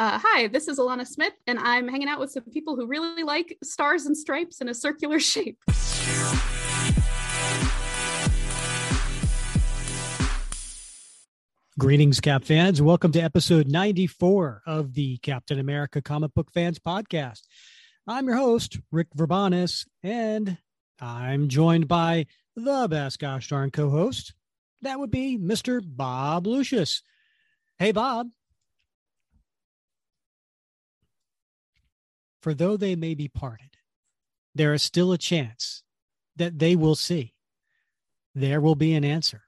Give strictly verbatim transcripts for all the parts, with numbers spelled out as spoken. Uh, hi, this is Alana Smith, and I'm hanging out with some people who really like stars and stripes in a circular shape. Greetings, Cap fans. Welcome to episode ninety-four of the Captain America Comic Book Fans Podcast. I'm your host, Rick Verbanis, and I'm joined by the best gosh darn co-host. That would be Mister Bob Lucius. Hey, Bob. For though they may be parted, there is still a chance that they will see. There will be an answer.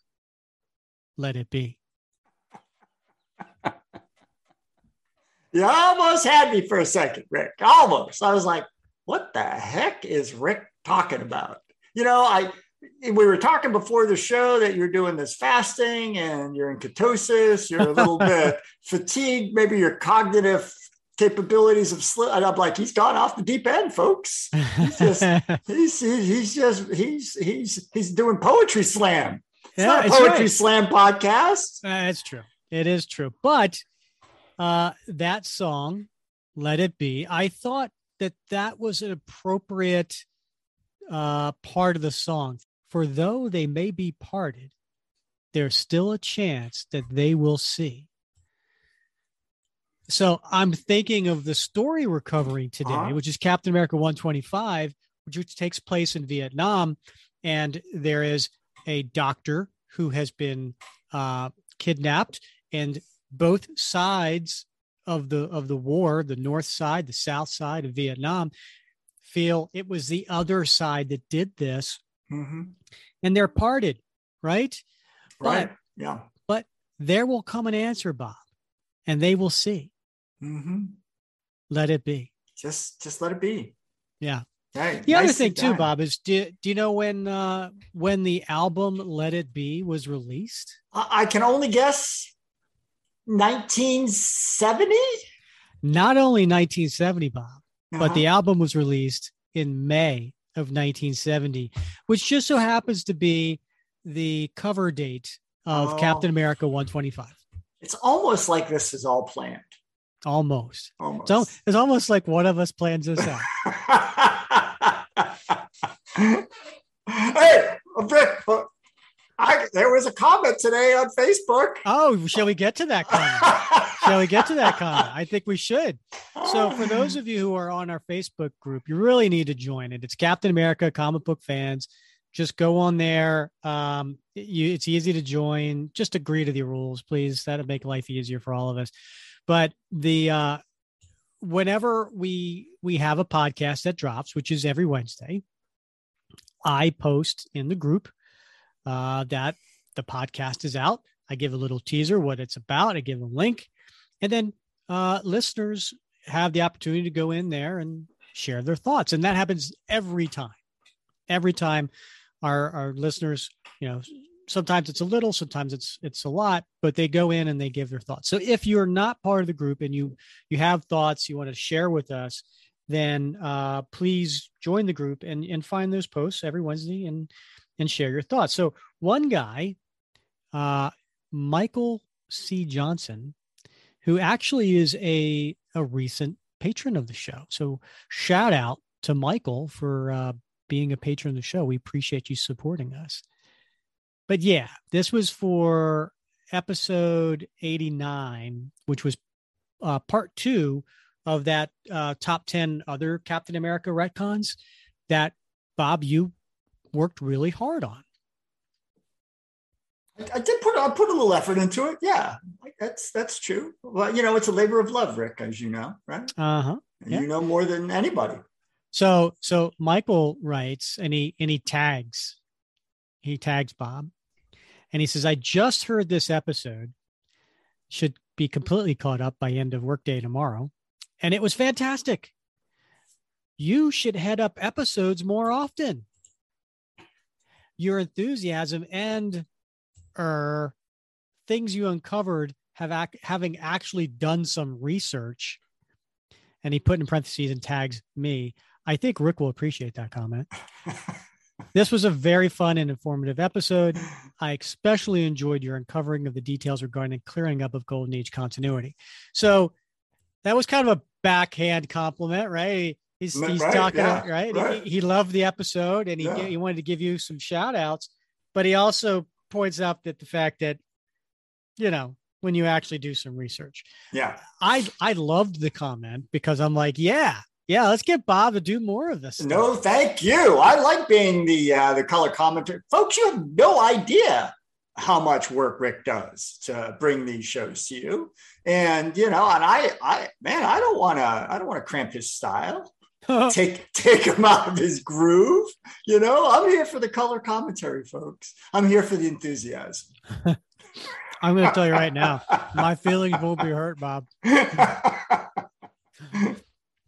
Let it be. You almost had me for a second, Rick. Almost. I was like, what the heck is Rick talking about? You know, I we were talking before the show that you're doing this fasting and you're in ketosis. You're a little bit fatigued. Maybe your cognitive capabilities have slipped. And I'm like, he's gone off the deep end, folks. He's just, he's, he's just, he's, he's, he's doing poetry slam. It's yeah, not a poetry right. slam podcast. That's uh, true. It is true. But uh, that song, Let It Be, I thought that that was an appropriate uh, part of the song. For though they may be parted, there's still a chance that they will see. So I'm thinking of the story we're covering today, uh-huh. which is Captain America one twenty-five, which takes place in Vietnam. And there is a doctor who has been uh, kidnapped, and both sides of the of the war, the north side, the south side of Vietnam, feel it was the other side that did this. Mm-hmm. And they're parted, right? Right, but, yeah. But there will come an answer, Bob, and they will see. Mm-hmm. Let it be. Just just let it be. Yeah. Hey, the nice other thing, too, Bob, is do, do you know when uh, when the album Let It Be was released? I can only guess nineteen seventy? Not only nineteen seventy, Bob, uh-huh. but the album was released in May of nineteen seventy, which just so happens to be the cover date of oh. Captain America one twenty-five. It's almost like this is all planned. Almost. Almost. So it's almost like one of us plans this out. Hey, Rick, I, there was a comment today on Facebook. Oh, shall we get to that comment? shall we get to that comment? I think we should. So for those of you who are on our Facebook group, you really need to join it. It's Captain America Comic Book Fans. Just go on there. Um, you, it's easy to join. Just agree to the rules, please. That'll make life easier for all of us. But the uh, whenever we we have a podcast that drops, which is every Wednesday, I post in the group uh, that the podcast is out. I give a little teaser what it's about. I give a link, and then uh, listeners have the opportunity to go in there and share their thoughts. And that happens every time. Every time our our listeners, you know, sometimes it's a little, sometimes it's it's a lot, but they go in and they give their thoughts. So if you're not part of the group and you you have thoughts you want to share with us, then uh, please join the group and, and find those posts every Wednesday and, and share your thoughts. So one guy, uh, Michael C. Johnson, who actually is a, a recent patron of the show. So shout out to Michael for uh, being a patron of the show. We appreciate you supporting us. But yeah, this was for episode eighty-nine, which was uh, part two of that uh, top ten other Captain America retcons that, Bob, you worked really hard on. I, I did put I put a little effort into it. Yeah, that's that's true. Well, you know, it's a labor of love, Rick, as you know, right? Uh-huh. Yeah. You know more than anybody. So so Michael writes, and he and he tags, he tags Bob, and he says, "I just heard this episode. Should be completely caught up by end of workday tomorrow. And it was fantastic. You should head up episodes more often. Your enthusiasm and er, things you uncovered have ac- having actually done some research." And he put in parentheses and tags me. I think Rick will appreciate that comment. This was a very fun and informative episode. I especially enjoyed your uncovering of the details regarding the clearing up of Golden Age continuity. So that was kind of a backhand compliment, right? He's, he's right, talking, yeah, right? right. He, he loved the episode, and he yeah. he wanted to give you some shout outs, but he also points out that the fact that, you know, when you actually do some research. Yeah. I, I loved the comment because I'm like, yeah, yeah, let's get Bob to do more of this stuff. No, thank you. I like being the, uh, the color commentator. Folks, you have no idea how much work Rick does to bring these shows to you. And, you know, and I, I, man, I don't want to, I don't want to cramp his style, take, take him out of his groove. You know, I'm here for the color commentary, folks. I'm here for the enthusiasm. I'm going to tell you right now, my feelings won't be hurt, Bob.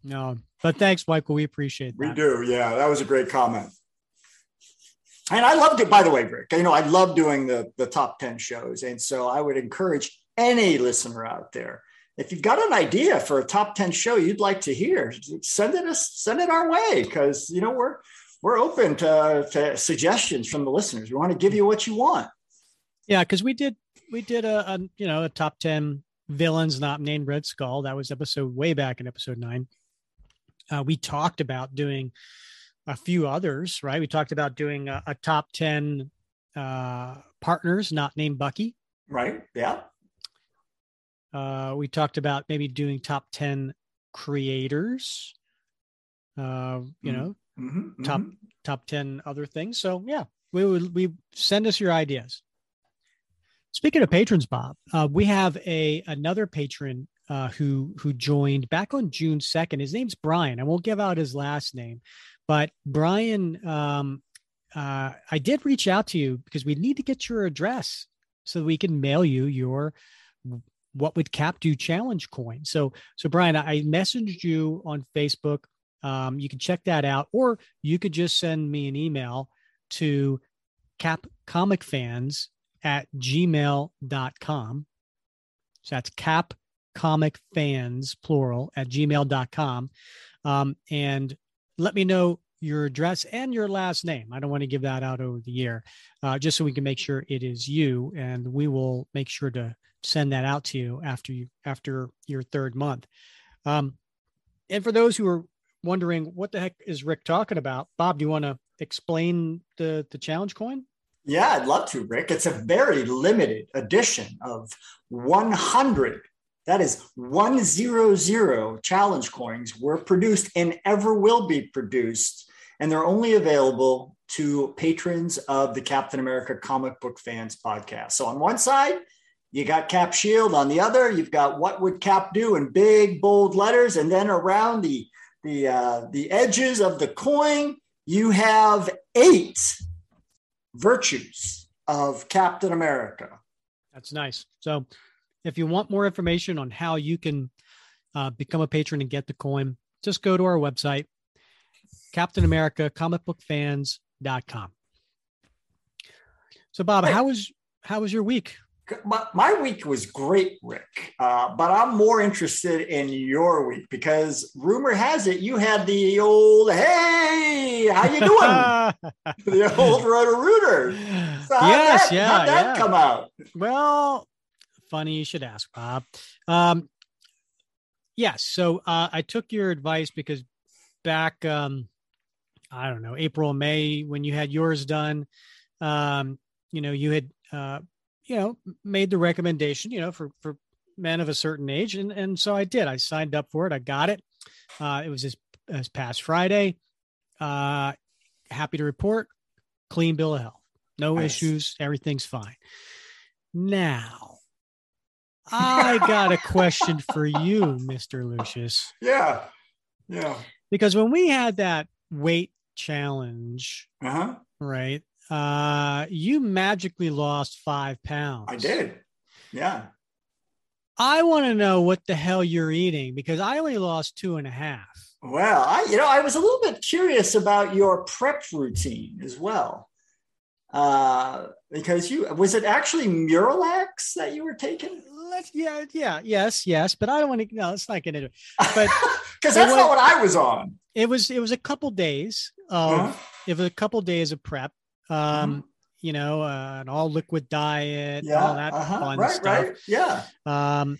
No, but thanks, Michael. We appreciate that. We do. Yeah. That was a great comment. And I loved it, by the way, Rick. You know, I love doing the, the top ten shows. And so I would encourage any listener out there, if you've got an idea for a top ten show you'd like to hear, send it us, send it our way. Because, you know, we're, we're open to, to suggestions from the listeners. We want to give you what you want. Yeah. Because we did, we did a, a, you know, a top ten villains not named Red Skull. That was episode way back in episode nine. Uh, we talked about doing a few others, right? We talked about doing a, a top ten uh, partners not named Bucky. Right. Yeah. Uh, we talked about maybe doing top ten creators, uh, you mm-hmm. know, mm-hmm. top, mm-hmm. top ten other things. So yeah, we would, we send us your ideas. Speaking of patrons, Bob, uh, we have a, another patron uh, who, who joined back on June second. His name's Brian. I won't give out his last name. But Brian, um, uh, I did reach out to you because we need to get your address so that we can mail you your What Would Cap Do Challenge coin. So, so Brian, I messaged you on Facebook. Um, you can check that out, or you could just send me an email to capcomicfans at gmail dot com. So that's capcomicfans, plural, at gmail dot com. Um, and let me know your address and your last name. I don't want to give that out over the air, uh, just so we can make sure it is you. And we will make sure to send that out to you after you, after your third month. Um, and for those who are wondering what the heck is Rick talking about, Bob, do you want to explain the, the challenge coin? Yeah, I'd love to, Rick. It's a very limited edition of one hundred. That is one hundred challenge coins were produced and ever will be produced. And they're only available to patrons of the Captain America Comic Book Fans Podcast. So on one side, you got Cap Shield. On the other, you've got What Would Cap Do in big, bold letters. And then around the, the, uh, the edges of the coin, you have eight virtues of Captain America. That's nice. So if you want more information on how you can uh, become a patron and get the coin, just go to our website, Captain America Comic Book Fans dot com. So, Bob, how was how was your week? My, my week was great, Rick, uh, but I'm more interested in your week because rumor has it you had the old, hey, how you doing? The old Roto-Rooter. So how'd yes, that, yeah, how'd that yeah. come out? Well, funny you should ask, Bob. Um, yes. Yeah, so uh, I took your advice because back, um, I don't know, April, May, when you had yours done, um, you know, you had, uh, you know, made the recommendation, you know, for, for men of a certain age. And, and so I did, I signed up for it. I got it. Uh, it was this, this past Friday. Uh, happy to report, clean bill of health, no nice. issues. Everything's fine. Now, I got a question for you, Mister Lucius. Yeah. Yeah. Because when we had that weight challenge, uh-huh. right. Uh, you magically lost five pounds. I did. Yeah. I want to know what the hell you're eating because I only lost two and a half. Well, I, you know, I was a little bit curious about your prep routine as well. Uh, because you, was it actually Muralex that you were taking? Let's, yeah. Yeah. Yes. Yes. But I don't want to, no, let's not get into it. But because that's was, not what I was on. It was, it was a couple days of, uh-huh. it was a couple days of prep. um mm-hmm. you know uh, an all liquid diet, yeah, all that uh-huh, fun right, stuff right, yeah um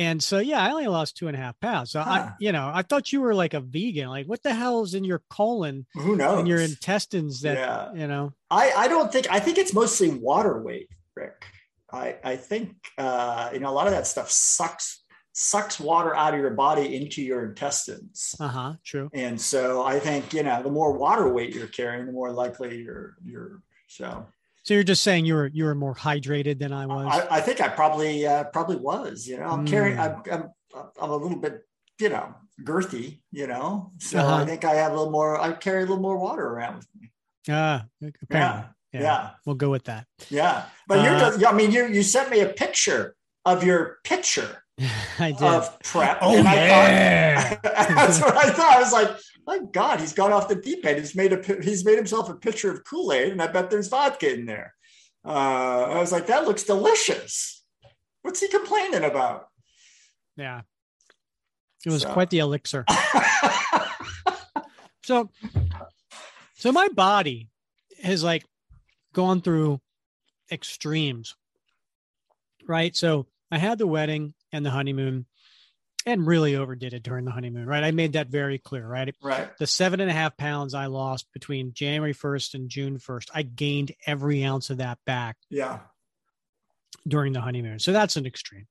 And so, yeah, I only lost two and a half pounds. So huh. I, you know, I thought you were like a vegan. Like, what the hell is in your colon? Who knows? In your intestines that, yeah. you know. I, I don't think, I think it's mostly water weight, Rick. I, I think, uh, you know, a lot of that stuff sucks, sucks water out of your body into your intestines. Uh-huh, true. And so I think, you know, the more water weight you're carrying, the more likely you're, you're, so. So you're just saying you were you were more hydrated than I was. I, I think I probably uh, probably was. You know, I'm mm. carrying. I'm, I'm I'm a little bit, you know, girthy. You know, so uh-huh. I think I have a little more. I carry a little more water around with me. Ah, uh, yeah, yeah, yeah. We'll go with that. Yeah, but uh, you're. Just, I mean, you you sent me a picture of your picture. I did. Of prep. Oh and yeah. I thought, that's what I thought. I was like, my God, he's gone off the deep end. He's made a he's made himself a pitcher of Kool-Aid, and I bet there's vodka in there. Uh, I was like, that looks delicious. What's he complaining about? Yeah, it was so. Quite the elixir. so, so my body has like gone through extremes, right? So I had the wedding and the honeymoon. And really overdid it during the honeymoon, right? I made that very clear, right? Right. The seven and a half pounds I lost between January first and June first, I gained every ounce of that back. Yeah. During the honeymoon. So that's an extreme.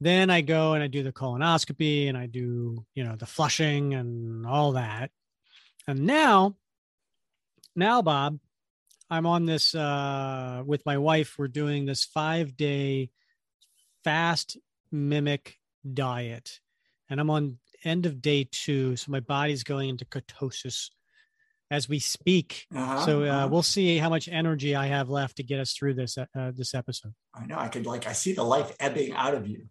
Then I go and I do the colonoscopy and I do, you know, the flushing and all that. And now, now, Bob, I'm on this uh, with my wife. We're doing this five day fast mimic diet, and I'm on end of day two, so my body's going into ketosis as we speak. Uh-huh, so uh, uh-huh. We'll see how much energy I have left to get us through this uh, this episode. I know I could like I see the life ebbing out of you.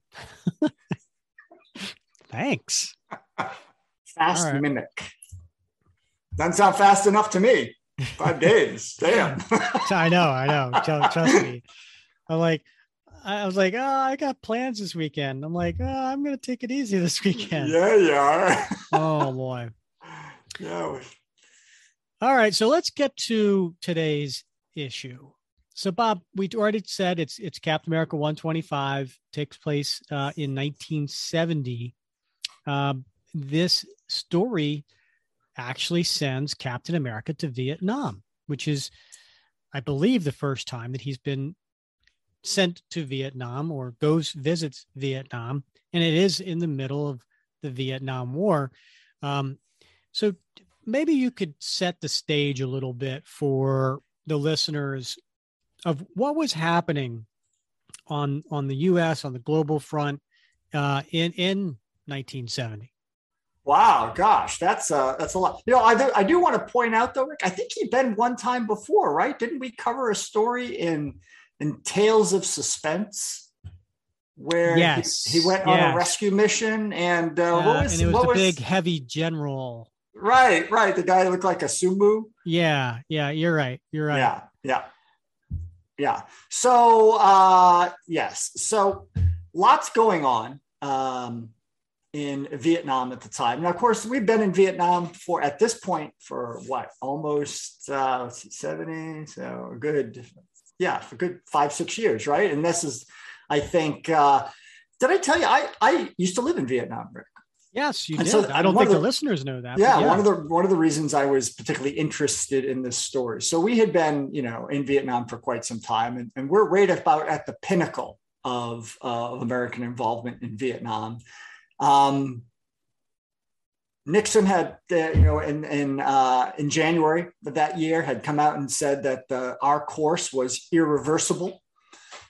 Thanks. Fast right. Mimic doesn't sound fast enough to me. Five days, damn. I know, I know. Trust, trust me. I'm like. I was like, oh, I got plans this weekend. I'm like, oh, I'm going to take it easy this weekend. Yeah, you are. Oh, boy. Yeah. All right. So let's get to today's issue. So, Bob, we already said it's it's Captain America one twenty-five, takes place uh, in nineteen seventy. Uh, this story actually sends Captain America to Vietnam, which is, I believe, the first time that he's been sent to Vietnam or goes visits Vietnam, and it is in the middle of the Vietnam War. Um, so maybe you could set the stage a little bit for the listeners of what was happening on on the U S, on the global front uh, in in nineteen seventy. Wow, gosh, that's uh, that's a lot. You know, I do, I do want to point out though, Rick, I think he'd been one time before, right? Didn't we cover a story in? In Tales of Suspense, where yes. he, he went on yes. a rescue mission, and uh, what was uh, and it was what the was, big heavy general? Right, right. The guy looked like a sumo. Yeah, yeah. You're right. You're right. Yeah, yeah, yeah. So uh, yes, so lots going on um, in Vietnam at the time. Now, of course, we've been in Vietnam for at this point for what almost uh, let's see, seventy. So good. Yeah, for good five, six years, right? And this is, I think, uh, did I tell you, I, I used to live in Vietnam, Rick. Yes, you and did. So I don't think the, the listeners know that. Yeah, yeah, one of the one of the reasons I was particularly interested in this story. So we had been, you know, in Vietnam for quite some time, and, and we're right about at the pinnacle of, uh, of American involvement in Vietnam. Um, Nixon had, uh, you know, in in, uh, in January of that year had come out and said that uh, our course was irreversible.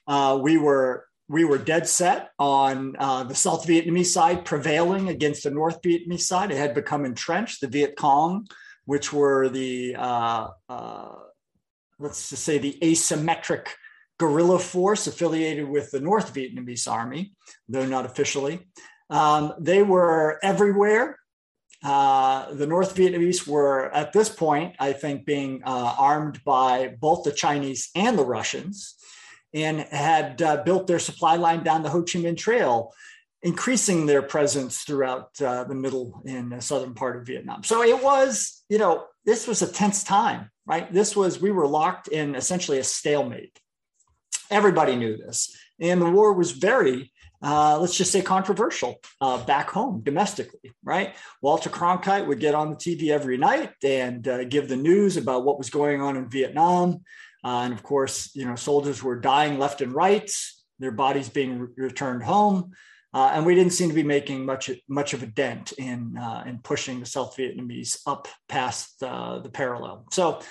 Uh, we were we were dead set on uh, the South Vietnamese side prevailing against the North Vietnamese side. It had become entrenched. The Viet Cong, which were the uh, uh, let's just say the asymmetric guerrilla force affiliated with the North Vietnamese army, though not officially, um, they were everywhere. Uh, the North Vietnamese were at this point, I think, being uh, armed by both the Chinese and the Russians, and had uh, built their supply line down the Ho Chi Minh Trail, increasing their presence throughout uh, the middle and uh, southern part of Vietnam. So it was, you know, this was a tense time, right? This was, we were locked in essentially a stalemate. Everybody knew this. And the war was very uh, let's just say controversial uh, back home domestically, right? Walter Cronkite would get on the T V every night and uh, give the news about what was going on in Vietnam. Uh, and of course, you know, soldiers were dying left and right, their bodies being re- returned home. Uh, and we didn't seem to be making much, much of a dent in, uh, in pushing the South Vietnamese up past uh, the parallel. So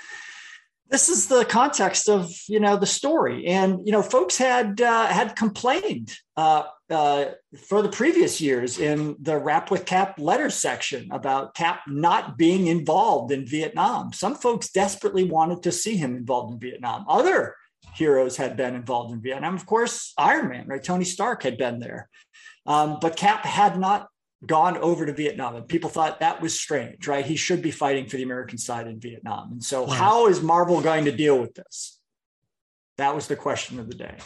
this is the context of, you know, the story. And, you know, folks had uh, had complained uh, uh, for the previous years in the Rap with Cap letters section about Cap not being involved in Vietnam. Some folks desperately wanted to see him involved in Vietnam. Other heroes had been involved in Vietnam. Of course, Iron Man, right? Tony Stark had been there. Um, but Cap had not gone over to Vietnam, and people thought that was strange, right? He should be fighting for the American side in Vietnam. And so, wow. How is Marvel going to deal with this? That was the question of the day.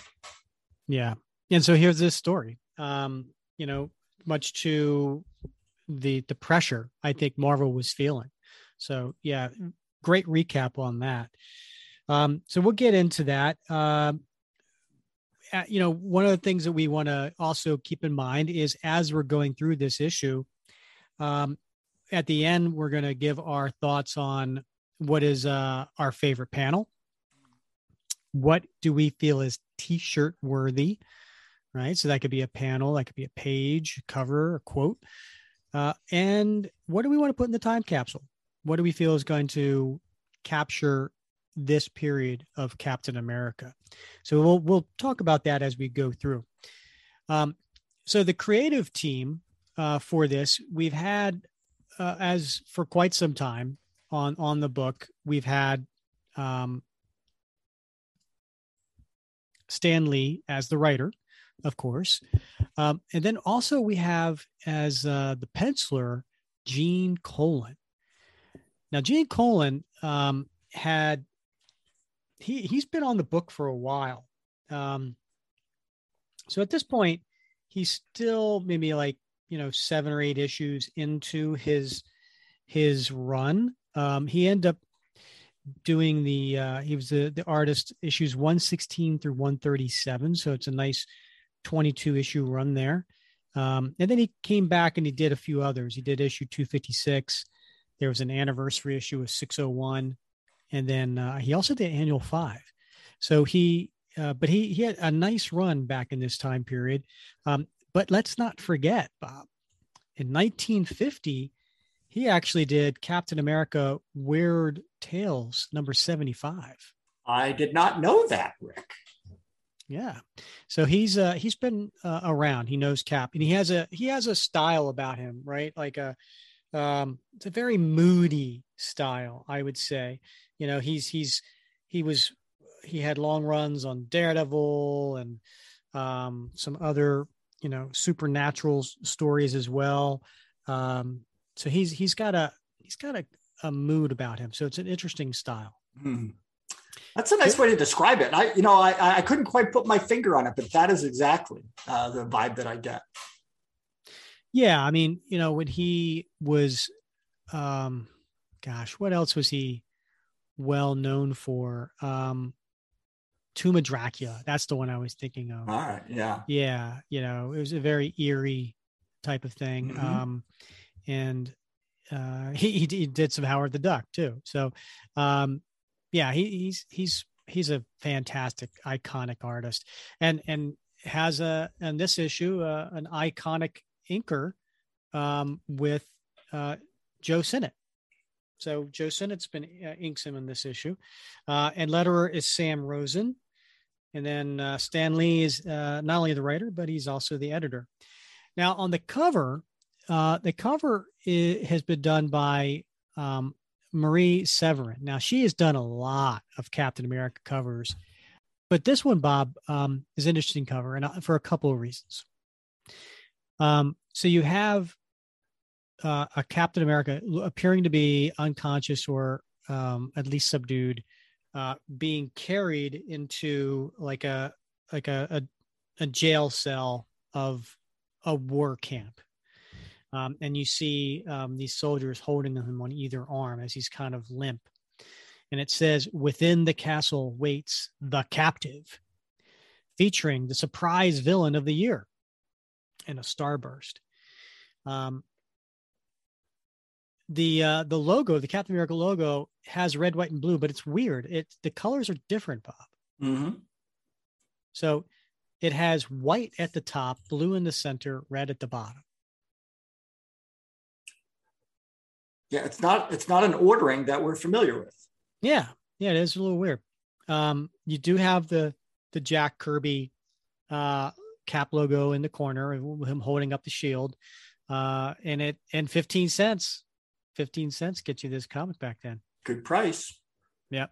Yeah. And so here's this story. Um, you know, much to the the pressure I think Marvel was feeling. So yeah, great recap on that. Um, so we'll get into that. Um, uh, you know, one of the things that we want to also keep in mind is as we're going through this issue, um, at the end, we're going to give our thoughts on what is uh, our favorite panel. What do we feel is t-shirt worthy, right? So that could be a panel, that could be a page, cover, a quote. Uh, and what do we want to put in the time capsule? What do we feel is going to capture this period of Captain America? So we'll we'll talk about that as we go through. Um, so the creative team uh, for this, we've had uh, as for quite some time on on the book, we've had um, Stan Lee as the writer, of course, um, and then also we have as uh, the penciler Gene Colon. Now Gene Colon um, had He, he's been on the book for a while. Um, so at this point, he's still maybe like, you know, seven or eight issues into his his run. Um, he ended up doing the, uh, he was the, the artist issues one sixteen through one thirty-seven. So it's a nice twenty-two issue run there. Um, and then he came back and he did a few others. He did issue two fifty-six. There was an anniversary issue of six oh one. And then uh, he also did annual five. So he, uh, but he, he had a nice run back in this time period. Um, but let's not forget, Bob, in nineteen fifty, he actually did Captain America Weird Tales number seventy-five. I did not know that, Rick. Yeah. So he's, uh, he's been uh, around, he knows Cap, and he has a, he has a style about him, right? Like a, um, it's a very moody style, I would say. You know, he's, he's, he was, he had long runs on Daredevil and um, some other, you know, supernatural s- stories as well. Um, so he's, he's got a, he's got a, a mood about him. So it's an interesting style. Mm. That's a nice way to describe it. I, you know, I, I couldn't quite put my finger on it, but that is exactly uh, the vibe that I get. Yeah. I mean, you know, when he was, um, gosh, what else was he well known for? um Tomb of Dracula, that's the one I was thinking of. All right. Yeah. Yeah. You know, it was a very eerie type of thing. Mm-hmm. Um and uh he, he did some Howard the Duck too. So um yeah, he, he's he's he's a fantastic iconic artist, and and has a and this issue uh, an iconic inker um with uh Joe Sinnott. So Joe Sinnott's been uh, inks him in this issue, uh, and letterer is Sam Rosen, and then uh, Stan Lee is uh, not only the writer, but he's also the editor. Now on the cover, uh, the cover is, has been done by um, Marie Severin. Now she has done a lot of Captain America covers, but this one, Bob, um, is an interesting cover, and for a couple of reasons. Um, so you have Uh, a Captain America appearing to be unconscious or um, at least subdued, uh, being carried into like a like a a, a jail cell of a war camp, um, and you see um, these soldiers holding him on either arm as he's kind of limp, and it says, "Within the castle waits the captive," featuring the surprise villain of the year, and a starburst. Um, the uh, the logo, the Captain America logo, has red, white, and blue, but it's weird. It the colors are different, Bob. Mm-hmm. So it has white at the top, blue in the center, red at the bottom. Yeah, it's not it's not an ordering that we're familiar with. Yeah, yeah, it is a little weird. Um, you do have the the Jack Kirby uh, cap logo in the corner, him holding up the shield, uh, and it and fifteen cents, fifteen cents gets you this comic back then. Good price. Yeah,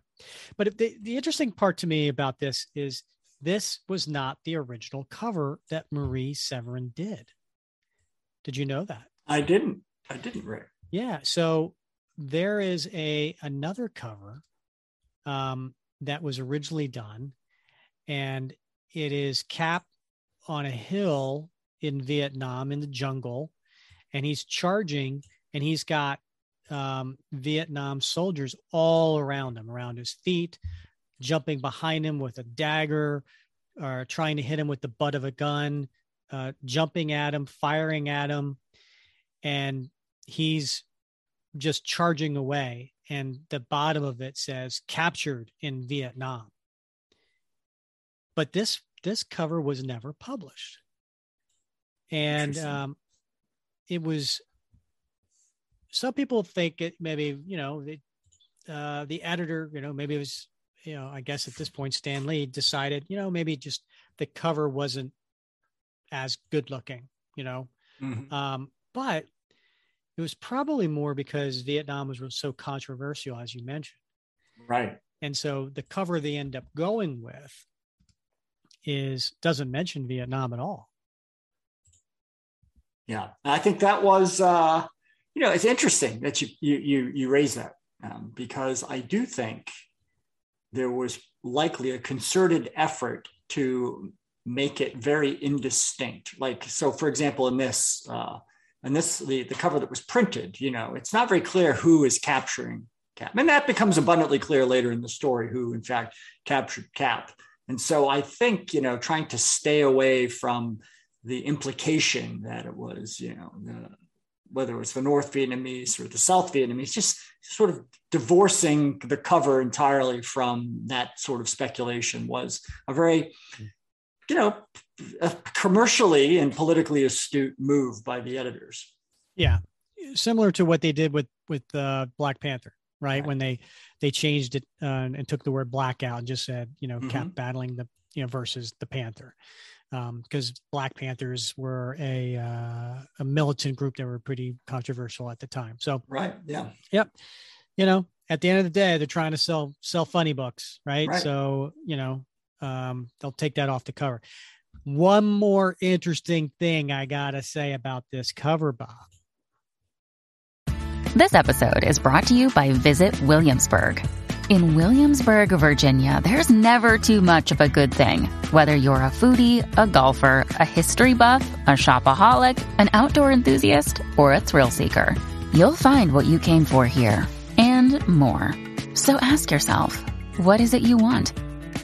but the the interesting part to me about this is this was not the original cover that Marie Severin did. Did you know that? I didn't. I didn't, Rick. Yeah, so there is a another cover um, that was originally done, and it is Cap on a hill in Vietnam in the jungle, and he's charging, and he's got um, Vietnam soldiers all around him, around his feet, jumping behind him with a dagger, or trying to hit him with the butt of a gun, uh, jumping at him, firing at him, and he's just charging away, and the bottom of it says captured in Vietnam. But this, this cover was never published. And um, it was, some people think it maybe, you know, the, uh, the editor, you know, maybe it was, you know, I guess at this point, Stan Lee decided, you know, maybe just the cover wasn't as good looking, you know? Mm-hmm. Um, but it was probably more because Vietnam was so controversial, as you mentioned. Right. And so the cover they end up going with is doesn't mention Vietnam at all. Yeah. I think that was, uh, you know, it's interesting that you, you, you, you raise that um, because I do think there was likely a concerted effort to make it very indistinct. Like, so for example, in this, uh, And this, the, the cover that was printed, you know, it's not very clear who is capturing Cap. And that becomes abundantly clear later in the story who, in fact, captured Cap. And so I think, you know, trying to stay away from the implication that it was, you know, the, whether it was the North Vietnamese or the South Vietnamese, just sort of divorcing the cover entirely from that sort of speculation was a very, you know, a commercially and politically astute move by the editors. Yeah. Similar to what they did with, with uh, Black Panther, right? right? When they, they changed it uh, and took the word black out and just said, you know, mm-hmm. Cap battling the, you know, versus the Panther. Um, because Black Panthers were a, uh, a militant group that were pretty controversial at the time. So, right. Yeah. Yep. You know, at the end of the day, they're trying to sell, sell funny books. Right. right. So, you know, um, they'll take that off the cover. One more interesting thing I gotta say about this cover, Bob. This episode is brought to you by Visit Williamsburg. In Williamsburg, Virginia, there's never too much of a good thing. Whether you're a foodie, a golfer, a history buff, a shopaholic, an outdoor enthusiast, or a thrill seeker, you'll find what you came for here and more. So ask yourself, what is it you want?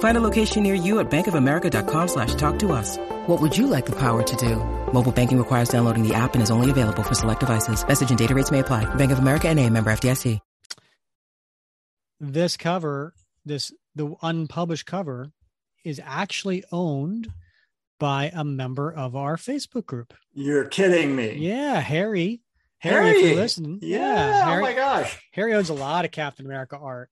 Find a location near you at bankofamerica.com slash talk to us. What would you like the power to do? Mobile banking requires downloading the app and is only available for select devices. Message and data rates may apply. Bank of America N A, member F D I C. This cover, this the unpublished cover, is actually owned by a member of our Facebook group. You're kidding me. Yeah, Harry. Harry, Harry if you're listening. Yeah, yeah Harry, oh my gosh. Harry owns a lot of Captain America art.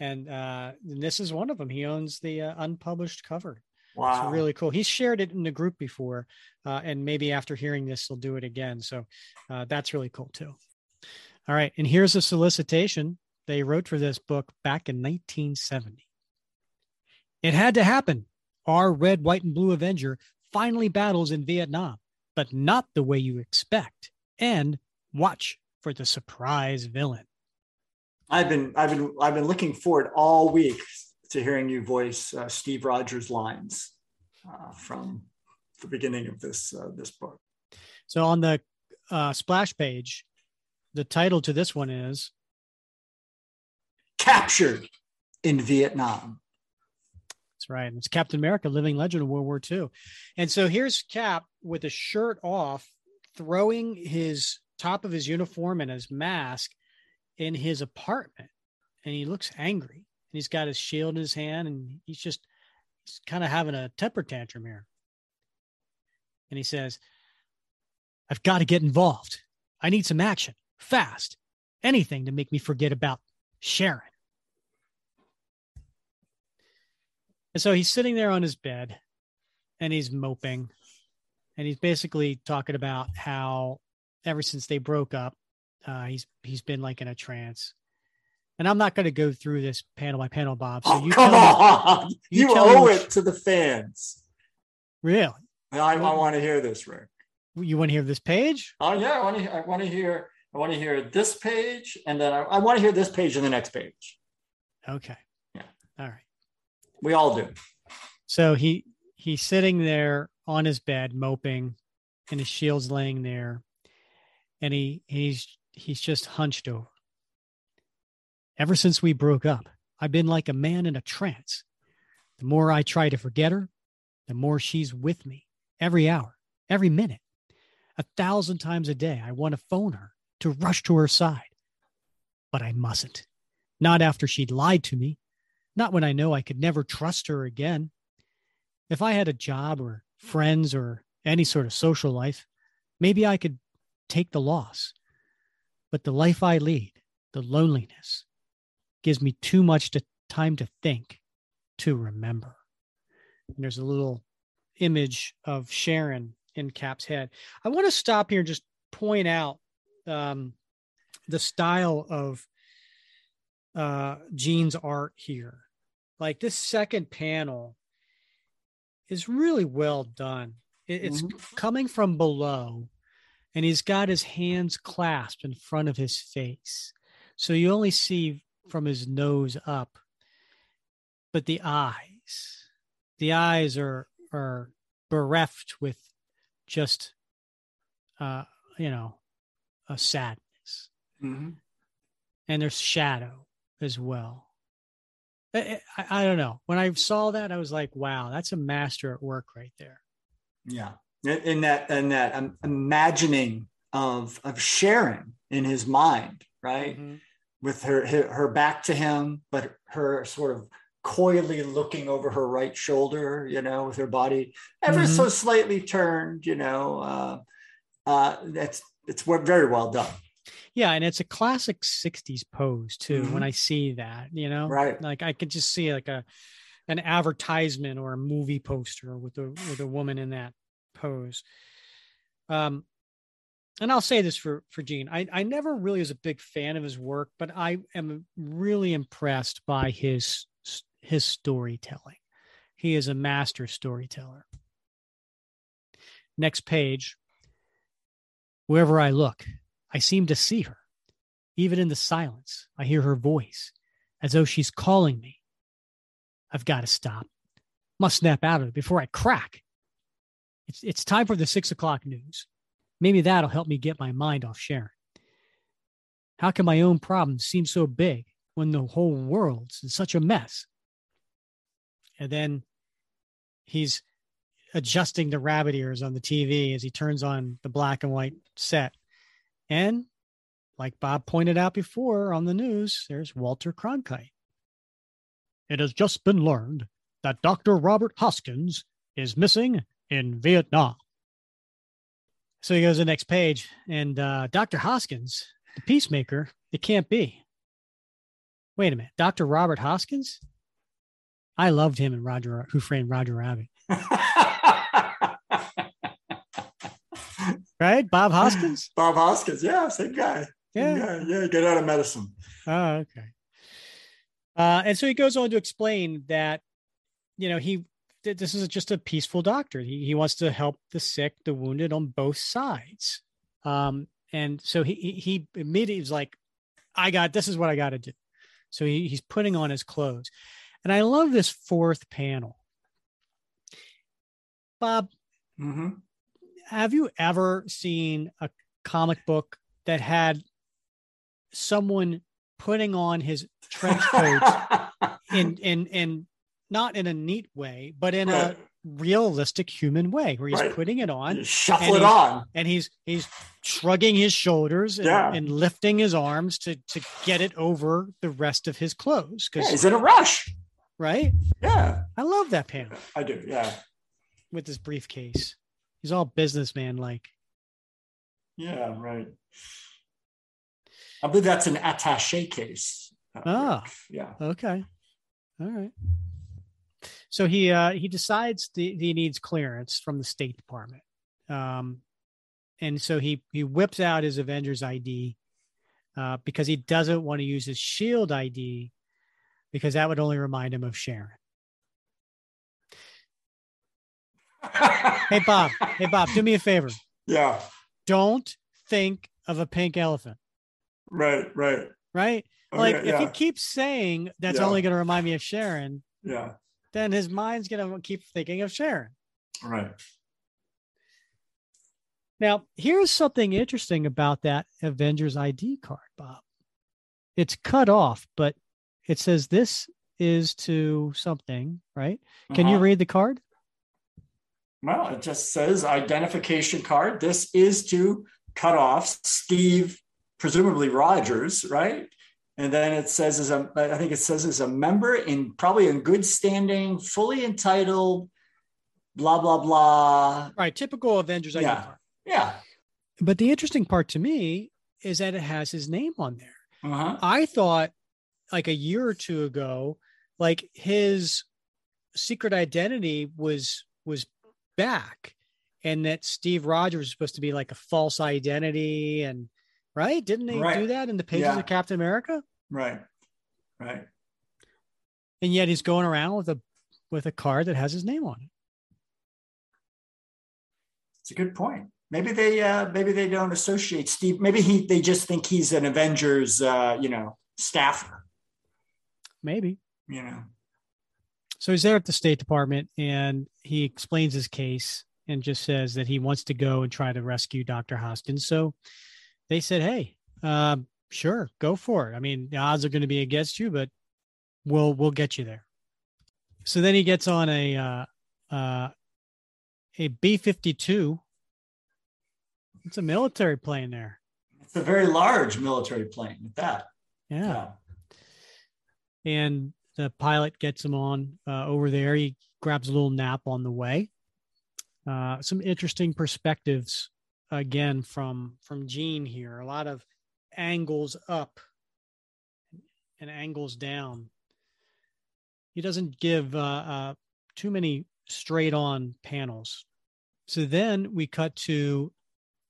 And, uh, and this is one of them. He owns the uh, unpublished cover. Wow. It's really cool. He's shared it in the group before. Uh, and maybe after hearing this, he'll do it again. So uh, that's really cool too. All right. And here's a solicitation they wrote for this book back in nineteen seventy. It had to happen. Our red, white, and blue Avenger finally battles in Vietnam, but not the way you expect. And watch for the surprise villain. I've been I've been I've been looking forward all week to hearing you voice uh, Steve Rogers' lines uh, from the beginning of this uh, this book. So on the uh, splash page, the title to this one is Captured in Vietnam. That's right. It's Captain America, living legend of World War Two. And so here's Cap with a shirt off, throwing his top of his uniform and his mask in his apartment. And he looks angry. And he's got his shield in his hand, and he's just he's kind of having a temper tantrum here. And he says, I've got to get involved. I need some action, fast, anything to make me forget about Sharon. And so he's sitting there on his bed and he's moping, and he's basically talking about how ever since they broke up, uh, he's he's been like in a trance. And I'm not going to go through this panel by panel, Bob. So oh, you come on. Me, you you owe it to the fans. Really? I, I want to hear this, Rick. You want to hear this page? Oh yeah, I want to. I want to hear. I want to hear this page, and then I, I want to hear this page and the next page. Okay. Yeah. All right. We all do. So he he's sitting there on his bed, moping, and his shield's laying there, and he he's he's just hunched over. Ever since we broke up, I've been like a man in a trance. The more I try to forget her, the more she's with me every hour, every minute. A thousand times a day, I want to phone her, to rush to her side. But I mustn't. Not after she'd lied to me. Not when I know I could never trust her again. If I had a job or friends or any sort of social life, maybe I could take the loss. But the life I lead, the loneliness, gives me too much to, time to think, to remember. And there's a little image of Sharon in Cap's head. I want to stop here and just point out um, the style of uh, Gene's art here. Like this second panel is really well done. It, it's mm-hmm. coming from below, and he's got his hands clasped in front of his face. So you only see from his nose up, but the eyes, the eyes are, are bereft with just, uh, you know, a sadness. Mm-hmm. And there's shadow as well. I, I, I don't know. When I saw that, I was like, wow, that's a master at work right there. Yeah. In that, in that um, imagining of, of Sharon in his mind, right? Mm-hmm. With her, her, her back to him, but her sort of coyly looking over her right shoulder, you know, with her body ever mm-hmm. so slightly turned, you know, uh, uh, that's, it's very well done. Yeah. And it's a classic sixties pose too. Mm-hmm. When I see that, you know, right. Like I could just see like a, an advertisement or a movie poster with a, with a woman in that pose. Um, and I'll say this for, for Gene, I, I never really was a big fan of his work, but I am really impressed by his, his storytelling. He is a master storyteller. Next page. Wherever I look, I seem to see her. Even in the silence, I hear her voice as though she's calling me. I've got to stop. Must snap out of it before I crack. It's, it's time for the six o'clock news. Maybe that'll help me get my mind off Sharon. How can my own problems seem so big when the whole world's in such a mess? And then he's adjusting the rabbit ears on the T V as he turns on the black and white set. And like Bob pointed out before on the news, there's Walter Cronkite. It has just been learned that Doctor Robert Hoskins is missing in Vietnam. So he goes to the next page, and uh, Doctor Hoskins, the peacemaker, it can't be. Wait a minute, Doctor Robert Hoskins? I loved him in Roger, Who Framed Roger Rabbit. Right? Bob Hoskins? Bob Hoskins, yeah, same guy. Yeah, same guy. Yeah, get out of medicine. Oh, okay. Uh, and so he goes on to explain that, you know, he this is just a peaceful doctor. He he wants to help the sick, the wounded on both sides. Um, and so he he immediately is like, I got, this is what I got to do. So he, he's putting on his clothes. And I love this fourth panel. Bob, mm-hmm. have you ever seen a comic book that had someone putting on his trench coat in, in, in not in a neat way, but in right. a realistic human way where he's right. putting it on, you shuffle it on, and he's, he's shrugging his shoulders yeah. and, and lifting his arms to, to get it over the rest of his clothes. Cause yeah, he's in a rush. Right. Yeah. I love that panel. I do. Yeah. With his briefcase. He's all businessman-like. Yeah, right. I believe that's an attaché case. Oh, yeah. Okay. All right. So he uh, he decides that he needs clearance from the State Department. Um, and so he, he whips out his Avengers I D uh, because he doesn't want to use his SHIELD I D because that would only remind him of Sharon. Hey, Bob. Hey, Bob, do me a favor. Yeah. Don't think of a pink elephant. Right, right. Right? Like, okay, if yeah. he keeps saying that's yeah. only going to remind me of Sharon, yeah, then his mind's going to keep thinking of Sharon. Right. Now, here's something interesting about that Avengers I D card, Bob. It's cut off, but it says this is to something, right? Uh-huh. Can you read the card? Well, it just says identification card. This is to cut off Steve, presumably Rogers, right? And then it says, as a, I think it says as a member in probably in good standing, fully entitled, blah, blah, blah. Right. Typical Avengers. Yeah. I D card. Yeah. But the interesting part to me is that it has his name on there. Uh-huh. I thought like a year or two ago, like his secret identity was, was, back, and that Steve Rogers was supposed to be like a false identity, and right didn't they right. do that in the pages yeah. of Captain America? Right, right. And yet he's going around with a with a card that has his name on it. It's a good point. Maybe they uh, maybe they don't associate Steve. Maybe he they just think he's an Avengers, uh, you know, staffer. Maybe you know. So he's there at the State Department, and he explains his case and just says that he wants to go and try to rescue Doctor Hoskins. So they said, hey, uh, sure, go for it. I mean, the odds are going to be against you, but we'll we'll get you there. So then he gets on a uh, uh, a B fifty-two. It's a military plane there. It's a very large military plane at that. Yeah. yeah. And the pilot gets him on uh, over there. He grabs a little nap on the way. Uh, some interesting perspectives, again, from from Gene here. A lot of angles up and angles down. He doesn't give uh, uh, too many straight-on panels. So then we cut to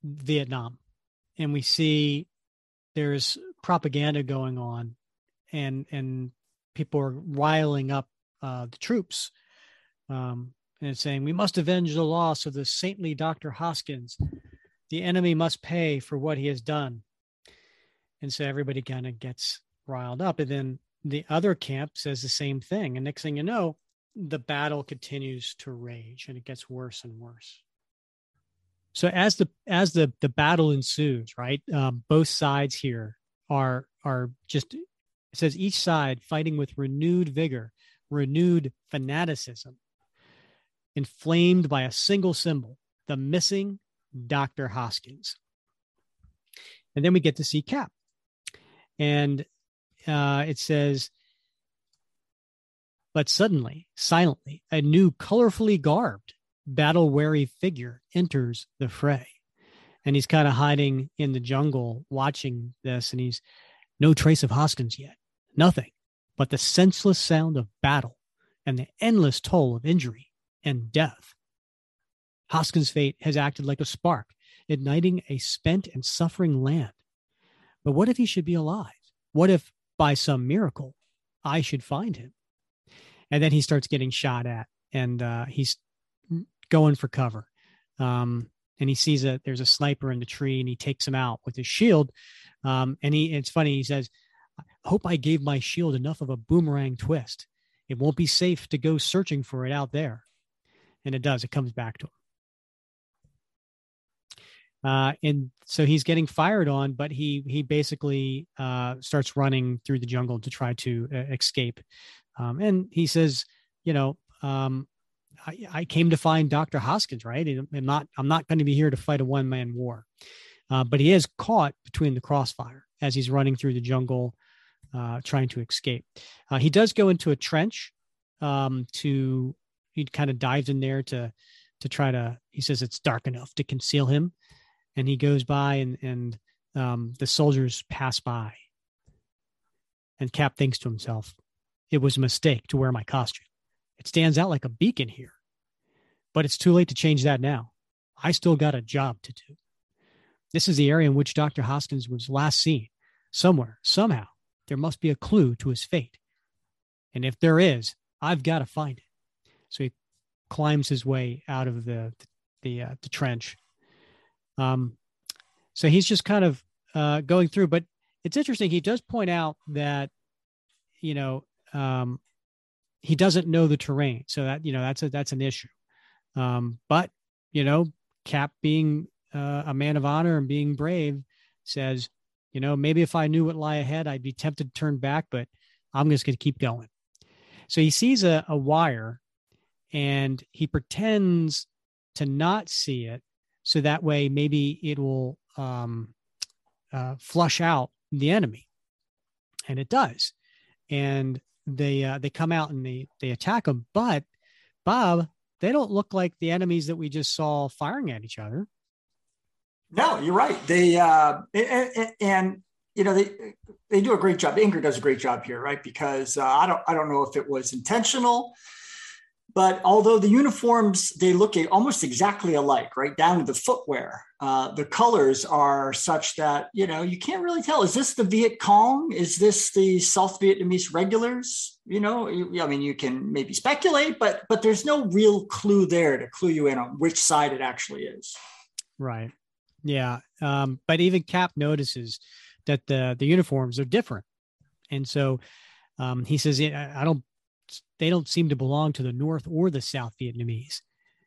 Vietnam, and we see there's propaganda going on, and and people are riling up uh, the troops um, and saying, we must avenge the loss of the saintly Doctor Hoskins. The enemy must pay for what he has done. And so everybody kind of gets riled up. And then the other camp says the same thing. And next thing you know, the battle continues to rage, and it gets worse and worse. So as the as the the battle ensues, right, um, both sides here are are just... It says each side fighting with renewed vigor, renewed fanaticism, inflamed by a single symbol, the missing Doctor Hoskins. And then we get to see Cap. And uh, it says, but suddenly, silently, a new colorfully garbed, battle-weary figure enters the fray. And he's kind of hiding in the jungle watching this, and he's no trace of Hoskins yet. Nothing but the senseless sound of battle and the endless toll of injury and death. Hoskins' fate has acted like a spark, igniting a spent and suffering land. But what if he should be alive? What if, by some miracle, I should find him? And then he starts getting shot at, and uh, he's going for cover. Um, and he sees that there's a sniper in the tree, and he takes him out with his shield. Um, and he, it's funny, he says, hope I gave my shield enough of a boomerang twist. It won't be safe to go searching for it out there. And it does. It comes back to him. Uh, and so he's getting fired on, but he he basically uh, starts running through the jungle to try to uh, escape. Um, and he says, you know, um, I, I came to find Doctor Hoskins, right? And I'm not, I'm not going to be here to fight a one-man war. Uh, but he is caught between the crossfire as he's running through the jungle, uh, trying to escape. Uh, he does go into a trench um, to, he kind of dives in there to, to try to, he says it's dark enough to conceal him. And he goes by and, and um, the soldiers pass by. And Cap thinks to himself, it was a mistake to wear my costume. It stands out like a beacon here, but it's too late to change that now. I still got a job to do. This is the area in which Doctor Hoskins was last seen. Somewhere, somehow, there must be a clue to his fate. And if there is, I've got to find it. So he climbs his way out of the the, uh, the trench. Um, so he's just kind of uh, going through, but it's interesting. He does point out that, you know, um, he doesn't know the terrain. So that, you know, that's a, that's an issue. Um, but, you know, Cap being uh, a man of honor and being brave says, you know, maybe if I knew what lay ahead, I'd be tempted to turn back, but I'm just going to keep going. So he sees a, a wire and he pretends to not see it. So that way, maybe it will um, uh, flush out the enemy. And it does. And they uh, they come out and they, they attack them. But, Bob, they don't look like the enemies that we just saw firing at each other. No, you're right. They uh, and, and you know they they do a great job. Inger does a great job here, right? Because uh, I don't I don't know if it was intentional, but although the uniforms they look almost exactly alike, right down to the footwear, uh, the colors are such that you know you can't really tell. Is this the Viet Cong? Is this the South Vietnamese regulars? You know, I mean, you can maybe speculate, but but there's no real clue there to clue you in on which side it actually is. Right. Yeah. Um, but even Cap notices that the, the uniforms are different. And so um, he says, I don't, they don't seem to belong to the North or the South Vietnamese.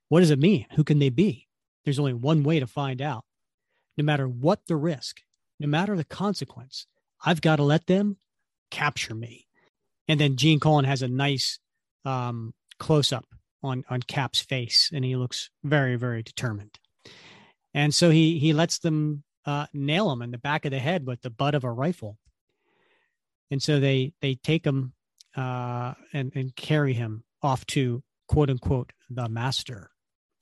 What does it mean? Who can they be? There's only one way to find out. No matter what the risk, no matter the consequence, I've got to let them capture me. And then Gene Colon has a nice um, close up on, on Cap's face. And he looks very, very determined. And so he he lets them uh, nail him in the back of the head with the butt of a rifle. And so they they take him uh, and, and carry him off to, quote unquote, the master.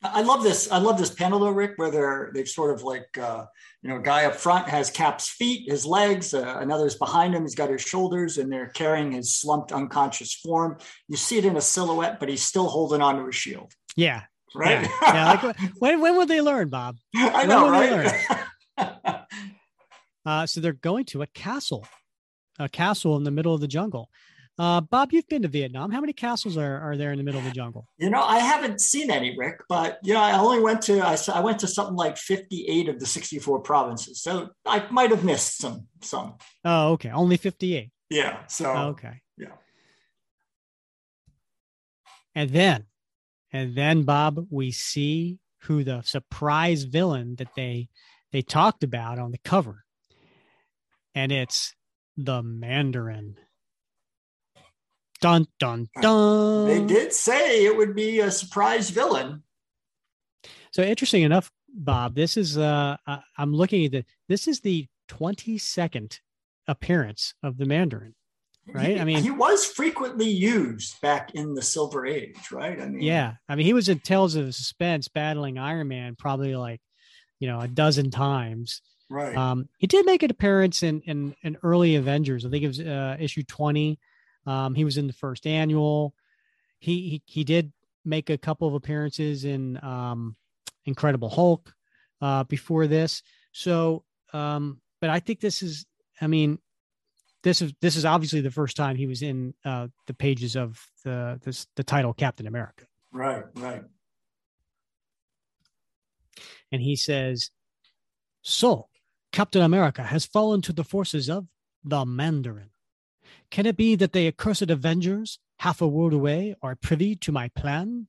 I love this. I love this panel, though, Rick, where they're, they've sort of like, uh, you know, a guy up front has Cap's feet, his legs. Uh, another's behind him. He's got his shoulders and they're carrying his slumped, unconscious form. You see it in a silhouette, but he's still holding on to his shield. Yeah. Right. Yeah. Yeah, like, when when will they learn, Bob? I know, when right? They learn? uh, so they're going to a castle, a castle in the middle of the jungle. Uh, Bob, you've been to Vietnam. How many castles are, are there in the middle of the jungle? You know, I haven't seen any, Rick. But you know, I only went to I, I went to something like fifty-eight of the sixty-four provinces, so I might have missed some some. Oh, okay, only fifty-eight. Yeah. So oh, okay. Yeah. And then. And then, Bob, we see who the surprise villain that they they talked about on the cover. And it's the Mandarin. Dun, dun, dun. They did say it would be a surprise villain. So interesting enough, Bob, this is, uh, I'm looking at the, this is the twenty-second appearance of the Mandarin. Right. He, I mean, he was frequently used back in the Silver Age, right? I mean, yeah. I mean, he was in Tales of Suspense battling Iron Man probably like, you know, a dozen times. Right. Um, he did make an appearance in in, in early Avengers. I think it was uh, issue twenty. Um, he was in the first annual. He he he did make a couple of appearances in um, Incredible Hulk uh, before this. So, um, but I think this is, I mean. This is this is obviously the first time he was in uh, the pages of the this, the title Captain America. Right, right. And he says, "So, Captain America has fallen to the forces of the Mandarin. Can it be that the accursed Avengers, half a world away, are privy to my plan?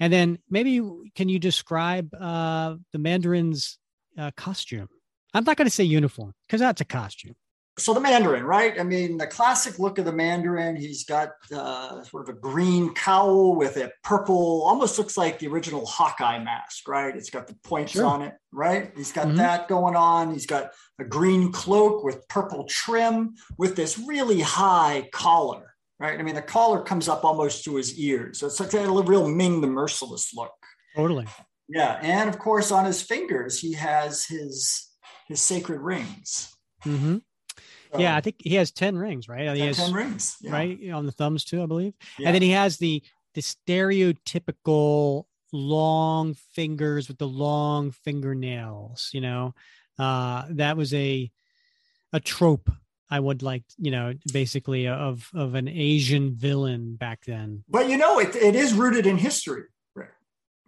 And then maybe can you describe uh, the Mandarin's uh, costume? I'm not going to say uniform because that's a costume. So the Mandarin, right? I mean, the classic look of the Mandarin, he's got uh, sort of a green cowl with a purple, almost looks like the original Hawkeye mask, right? It's got the points sure. on it, right? He's got mm-hmm. that going on. He's got a green cloak with purple trim with this really high collar, right? I mean, the collar comes up almost to his ears. So it's like that real Ming the Merciless look. Totally. Yeah. And of course, on his fingers, he has his, his sacred rings. Mm-hmm. Yeah, I think he has ten rings, right? He ten, has, ten rings, yeah. right? On the thumbs too, I believe. Yeah. And then he has the the stereotypical long fingers with the long fingernails. You know, uh, that was a a trope. I would like, you know, basically of of an Asian villain back then. But you know, it it is rooted in history, right?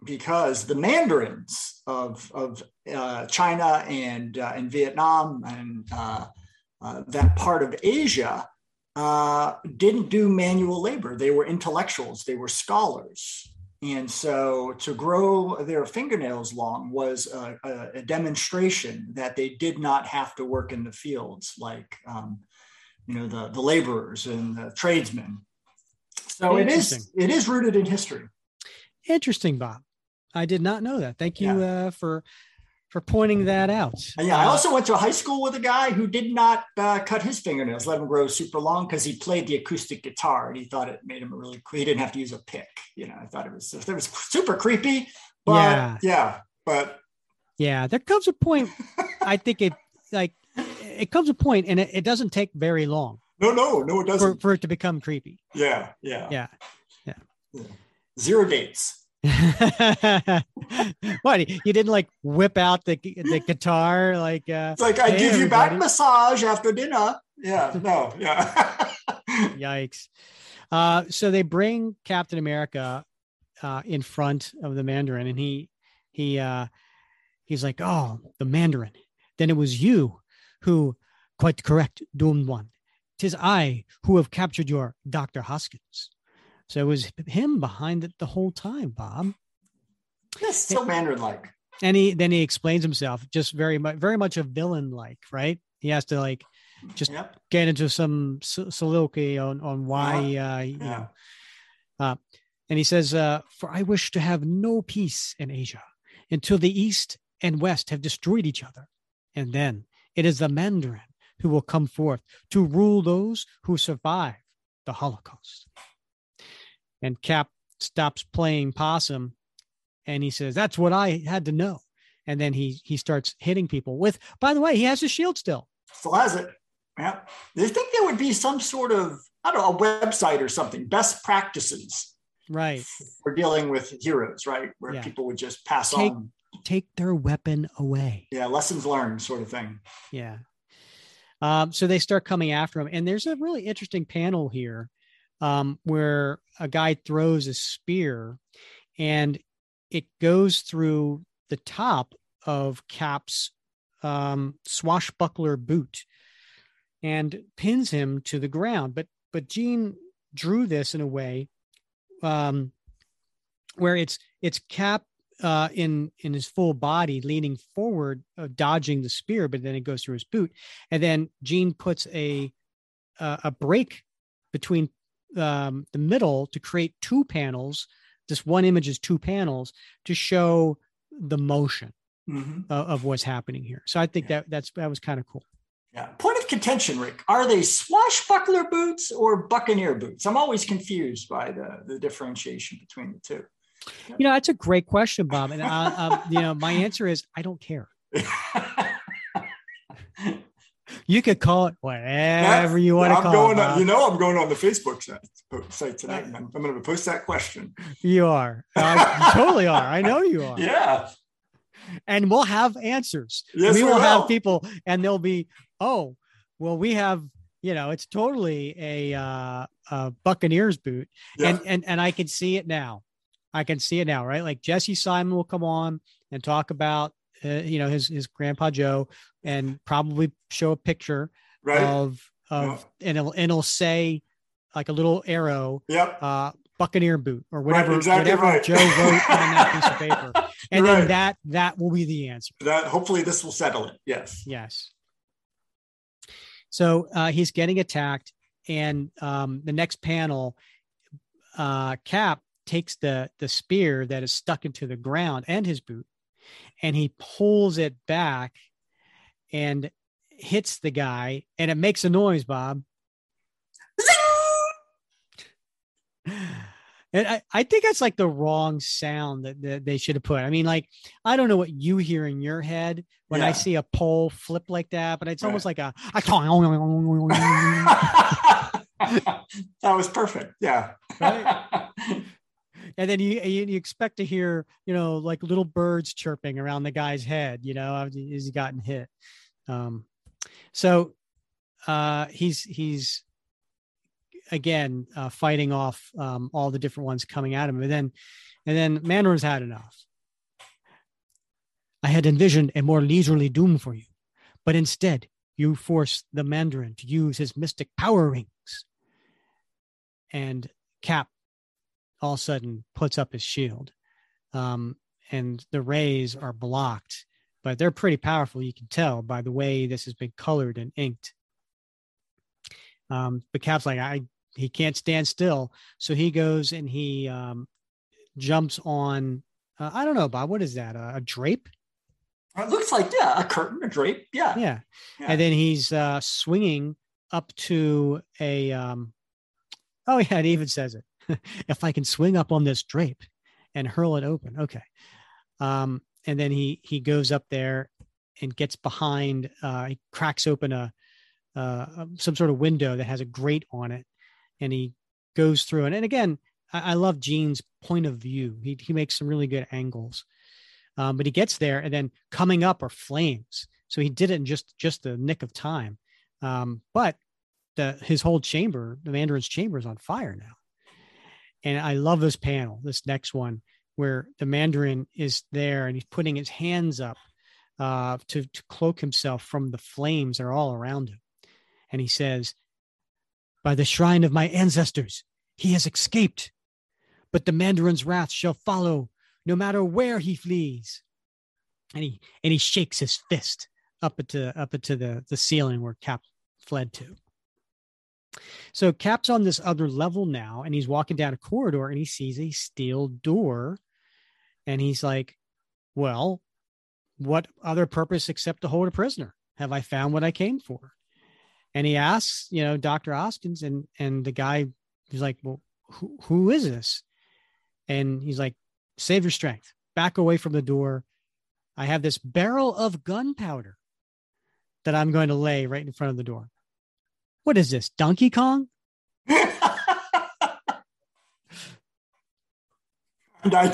Because the Mandarins of of uh, China and uh, and Vietnam and uh, Uh, that part of Asia uh, didn't do manual labor. They were intellectuals. They were scholars. And so to grow their fingernails long was a, a, a demonstration that they did not have to work in the fields like, um, you know, the, the laborers and the tradesmen. So it is, it is rooted in history. Interesting, Bob. I did not know that. Thank you yeah. uh, for... for pointing that out. Yeah, I also went to high school with a guy who did not uh, cut his fingernails, let him grow super long because he played the acoustic guitar and he thought it made him really cool. He didn't have to use a pick. You know, I thought it was, it was super creepy, but yeah. yeah, but. Yeah, there comes a point, I think it like, it comes a point and it, it doesn't take very long. No, no, no, it doesn't. For, for it to become creepy. Yeah, yeah. Yeah, yeah. yeah. Zero dates. What, you didn't like whip out the the guitar like uh it's like I hey, give everybody. You back massage after dinner. Yeah, no, yeah. Yikes. Uh so they bring Captain America uh in front of the Mandarin and he he uh he's like, oh, the Mandarin. Then it was you who, quite correct, doomed one. 'Tis I who have captured your Doctor Hoskins. So it was him behind it the whole time, Bob. That's so Mandarin-like. And he then he explains himself, just very much, very much a villain-like, right? He has to like just yep. get into some soliloquy on on why, yeah. uh, you yeah. know. Uh, and he says, uh, "For I wish to have no peace in Asia until the East and West have destroyed each other, and then it is the Mandarin who will come forth to rule those who survive the Holocaust." And Cap stops playing possum and he says, that's what I had to know. And then he he starts hitting people with, by the way, he has his shield still. Still has it. Yeah. They think there would be some sort of, I don't know, a website or something, best practices. Right. For dealing with heroes, right? Where yeah. people would just pass take, on. Take their weapon away. Yeah. Lessons learned sort of thing. Yeah. Um, so they start coming after him. And there's a really interesting panel here. Um, where a guy throws a spear and it goes through the top of Cap's um, swashbuckler boot and pins him to the ground. But but Gene drew this in a way um, where it's it's Cap uh, in in his full body leaning forward, uh, dodging the spear, but then it goes through his boot. And then Gene puts a uh, a break between Um, the middle to create two panels. This one image is two panels to show the motion mm-hmm. of, of what's happening here. So I think yeah. that that's that was kind of cool. Yeah. Point of contention, Rick. Are they swashbuckler boots or buccaneer boots? I'm always confused by the, the differentiation between the two. Yeah. You know, that's a great question, Bob. And I, um, you know, my answer is I don't care. You could call it whatever you want yeah, to call going it. On, you know, I'm going on the Facebook site tonight. And I'm, I'm going to post that question. You are. Uh, you totally are. I know you are. Yeah. And we'll have answers. Yes, we, we will, will have people and they'll be, oh, well, we have, you know, it's totally a, uh, a Buccaneers boot. Yeah. And, and, and I can see it now. I can see it now, right? Like Jesse Simon will come on and talk about Uh, you know, his, his grandpa Joe and probably show a picture right. of of, yeah. and it'll, and it'll say like a little arrow, yep. uh, Buccaneer boot or whatever, right, exactly whatever right. Joe wrote on that piece of paper. And You're then right. that, that will be the answer. That hopefully this will settle it. Yes. Yes. So uh, he's getting attacked, and um, the next panel, uh, Cap takes the, the spear that is stuck into the ground and his boot, and he pulls it back and hits the guy, and it makes a noise, Bob. And I, I think that's like the wrong sound that, that they should have put. I mean, like, I don't know what you hear in your head when yeah. I see a pole flip like that, but it's right. almost like a, I that was perfect. Yeah. Right? And then you, you you expect to hear, you know, like little birds chirping around the guy's head, you know, as he's gotten hit. Um, so uh, he's, he's, again, uh, fighting off um, all the different ones coming at him. And then, and then Mandarin's had enough. I had envisioned a more leisurely doom for you, but instead you force the Mandarin to use his mystic power rings. And Cap all of a sudden puts up his shield, um, and the rays are blocked, but they're pretty powerful. You can tell by the way this has been colored and inked. Um, but Cap's like, I, he can't stand still. So he goes and he, um, jumps on, uh, I don't know, Bob, what is that? A, a drape? It looks like, yeah, a curtain, a drape. Yeah. Yeah. yeah. And then he's, uh, swinging up to a, um, oh yeah, it even says it. If I can swing up on this drape and hurl it open. Okay. Um, and then he, he goes up there and gets behind, uh, he cracks open a, Uh, some sort of window that has a grate on it, and he goes through it. And again, I, I love Gene's point of view. He he makes some really good angles, um, but he gets there, and then coming up are flames. So he did it in just just the nick of time. Um, but the his whole chamber, the Mandarin's chamber, is on fire now. And I love this panel, this next one, where the Mandarin is there and he's putting his hands up uh, to to cloak himself from the flames that are all around him. And he says, by the shrine of my ancestors, he has escaped, but the Mandarin's wrath shall follow no matter where he flees. And he, and he shakes his fist up into, up into the, the ceiling where Cap fled to. So Cap's on this other level now, and he's walking down a corridor and he sees a steel door, and he's like, well, what other purpose except to hold a prisoner? Have I found what I came for? And he asks, you know, Doctor Hoskins, and and the guy is like, well, who, who is this? And he's like, save your strength. Back away from the door. I have this barrel of gunpowder that I'm going to lay right in front of the door. What is this, Donkey Kong? I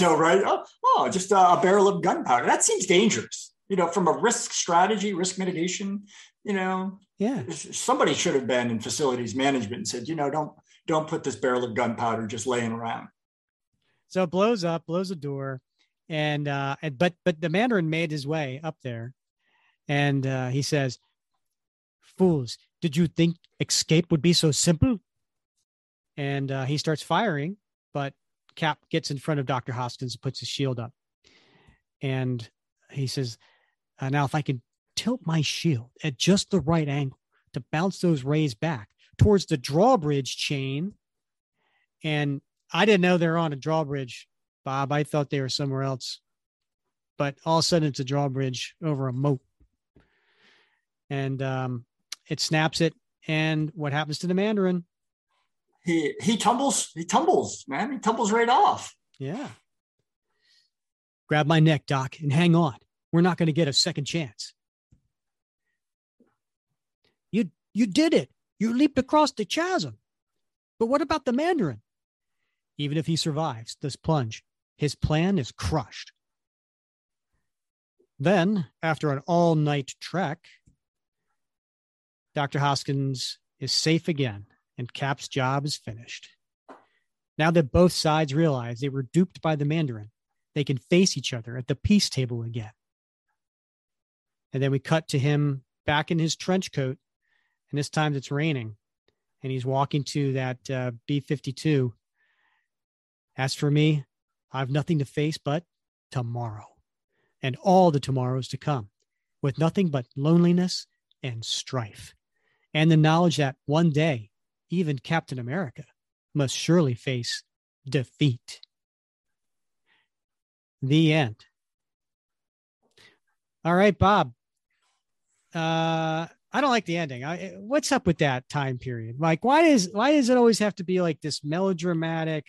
know, right? Oh, oh just a, a barrel of gunpowder. That seems dangerous. You know, from a risk strategy, risk mitigation, you know, yeah, somebody should have been in facilities management and said, you know, don't don't put this barrel of gunpowder just laying around. So it blows up, blows the door. And uh, and, but but the Mandarin made his way up there. And uh, he says, fools, did you think escape would be so simple? And uh, he starts firing. But Cap gets in front of Doctor Hoskins and puts his shield up. And he says, Uh, now, if I can tilt my shield at just the right angle to bounce those rays back towards the drawbridge chain. And I didn't know they were on a drawbridge, Bob. I thought they were somewhere else. But all of a sudden, it's a drawbridge over a moat. And um, it snaps it. And what happens to the Mandarin? He he tumbles. He tumbles, man. He tumbles right off. Yeah. Grab my neck, Doc, and hang on. We're not going to get a second chance. You you did it. You leaped across the chasm. But what about the Mandarin? Even if he survives this plunge, his plan is crushed. Then, after an all-night trek, Doctor Hoskins is safe again, and Cap's job is finished. Now that both sides realize they were duped by the Mandarin, they can face each other at the peace table again. And then we cut to him back in his trench coat and this time it's raining, and he's walking to that uh, B fifty-two. As for me, I have nothing to face but tomorrow, and all the tomorrows to come, with nothing but loneliness and strife, and the knowledge that one day even Captain America must surely face defeat. The end. All right, Bob. Uh, I don't like the ending. I, what's up with that time period? Like, why is why does it always have to be like this melodramatic?